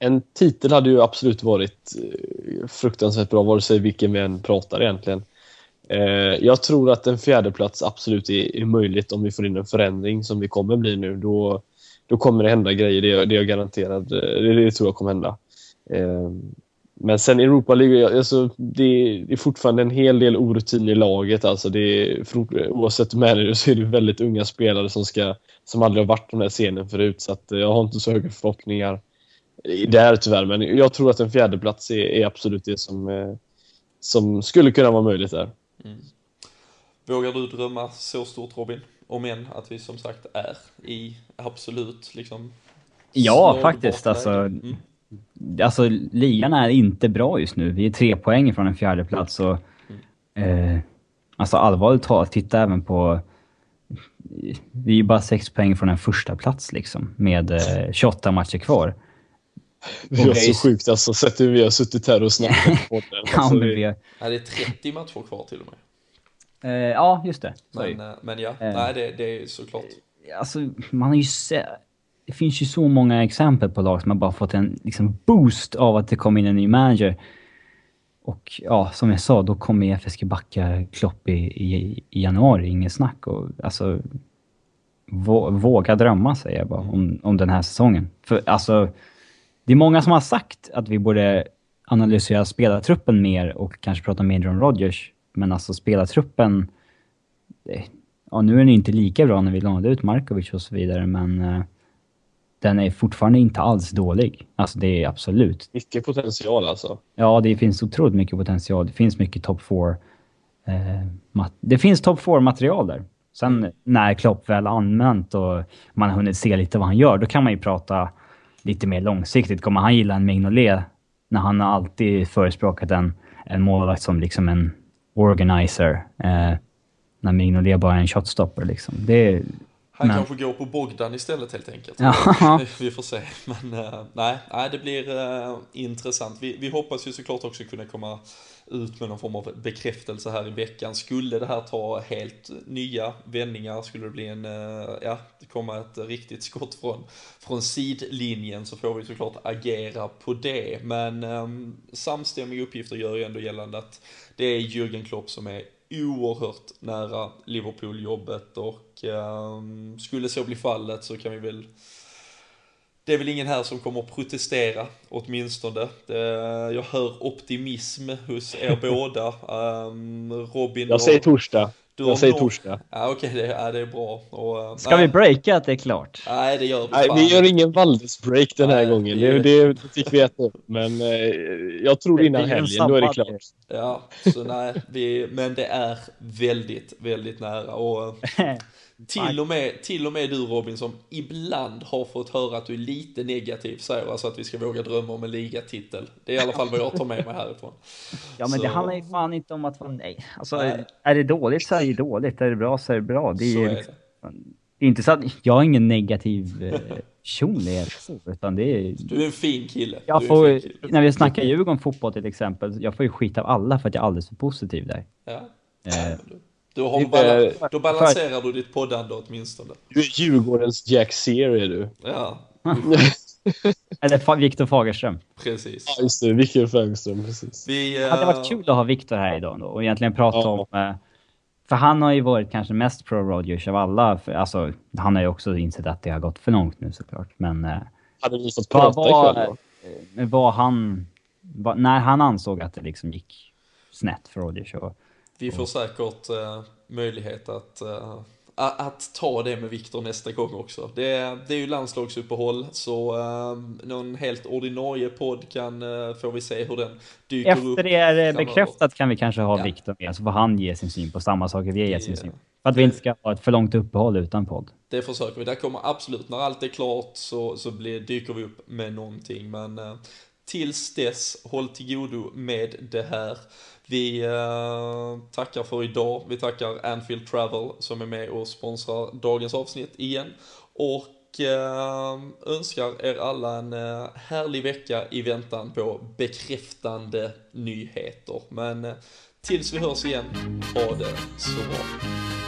En titel hade ju absolut varit fruktansvärt bra, vare sig vilken vi än pratar egentligen. Jag tror att en fjärdeplats absolut är möjligt om vi får in en förändring som vi kommer bli nu. Då kommer det hända grejer, det är jag garanterad. Det tror jag kommer hända. Men sen Europa League, alltså, det är fortfarande en hel del orutin i laget. Alltså, oavsett manager så är det väldigt unga spelare som aldrig har varit den här scenen förut. Så att jag har inte så höga förhoppningar där tyvärr. Men jag tror att en fjärdeplats är absolut det som skulle kunna vara möjligt där. Mm. Vågar du drömma så stort, Robin? Om än att vi som sagt är i absolut liksom... Ja, faktiskt. Alltså, ligan är inte bra just nu. Vi är 3 poäng från en fjärde plats. Och, alltså allvarligt talat, titta även på... Vi är ju bara 6 poäng från en första plats liksom, med 28 matcher kvar. Vi är så sjukt alltså, sett hur vi har suttit här och snackat på den. Alltså, det är 30 matcher kvar till och med. Ja, just det. Men ja, nej, det är såklart. Alltså, man har ju det finns ju så många exempel på lag som har bara fått en liksom boost av att det kom in en ny manager. Och ja, som jag sa, då kommer FSG backa Klopp i januari, ingen snack. Och, alltså, våga drömma, säger jag bara, om den här säsongen. För alltså, det är många som har sagt att vi borde analysera spelartruppen mer och kanske prata mer om Rodgers. Men alltså spelartruppen, ja, nu är den inte lika bra när vi lånade ut Markovic och så vidare, men den är fortfarande inte alls dålig. Alltså det är absolut. Mycket potential alltså. Ja, det finns otroligt mycket potential. Det finns mycket top 4. Det finns top 4 material där. Sen när Klopp väl använt och man har hunnit se lite vad han gör, då kan man ju prata lite mer långsiktigt. Kommer han gilla en Mignolet när han har alltid förespråkat en målvakt som liksom en organizer, när Mignolet bara är en shotstopper liksom. Han kanske går på Bogdan istället helt enkelt. Ja. Vi får se. Men nej, det blir intressant. Vi hoppas ju såklart också kunna komma ut med någon form av bekräftelse här i veckan. Skulle det här ta helt nya vändningar, skulle det bli komma ett riktigt skott från sidlinjen, så får vi såklart agera på det. Men samstämmiga uppgifter gör ju ändå gällande att det är Jürgen Klopp som är oerhört nära Liverpool-jobbet, och skulle så bli fallet så kan vi väl, det är väl ingen här som kommer att protestera åtminstone. Jag hör optimism hos er båda. Robin, jag säger torsdag. Jag säger torsdag. Ja, okej, det är bra. Och, ska vi breaka att det är klart? Nej, det gör vi. Nej, vi gör ingen Valdes-break den här gången. Det fick vi äta upp. Men jag tror innan helgen, då är det klart. Ja, så nej. Men det är väldigt, väldigt nära. Och till och med du, Robin, som ibland har fått höra att du är lite negativ, säger alltså att vi ska våga drömma om en ligatitel. Det är i alla fall vad jag tar med mig härifrån. Ja, men så. Det handlar ju fan inte om att vara nej. Alltså, är det dåligt så är det dåligt. Är det bra så är det bra. Det är, så är liksom, det är inte så att jag är ingen negativ personlighet. Utan det är, du är en fin kille. När vi snackar Djurgården fotboll till exempel, jag får ju skit av alla för att jag är alldeles för positiv där. Ja. Då balanserar du ditt poddande åtminstone. Du är Djurgårdens Jack Serie, du. Ja. Eller Viktor Fagerström. Precis. Ja, just det. Viktor Fagerström, precis. Det hade varit kul att ha Viktor här idag då, och egentligen prata om... För han har ju varit kanske mest pro-Rodgers av alla. För, alltså, han har ju också insett att det har gått för långt nu såklart. Men när han ansåg att det liksom gick snett för Rodgers och... Vi får säkert möjlighet att ta det med Viktor nästa gång också. Det är ju landslagsuppehåll, så någon helt ordinarie podd får vi se hur den dyker upp. Efter det är bekräftat kan vi kanske ha Viktor med, så får han ge sin syn på samma saker vi ger sin syn på. För att vi inte ska ha ett för långt uppehåll utan podd. Det försöker vi. Där kommer absolut, när allt är klart så dyker vi upp med någonting. Men tills dess, håll till godo med det här. Vi tackar för idag. Vi tackar Anfield Travel som är med och sponsrar dagens avsnitt igen. Och önskar er alla en härlig vecka i väntan på bekräftande nyheter. Men tills vi hörs igen, ha det så bra.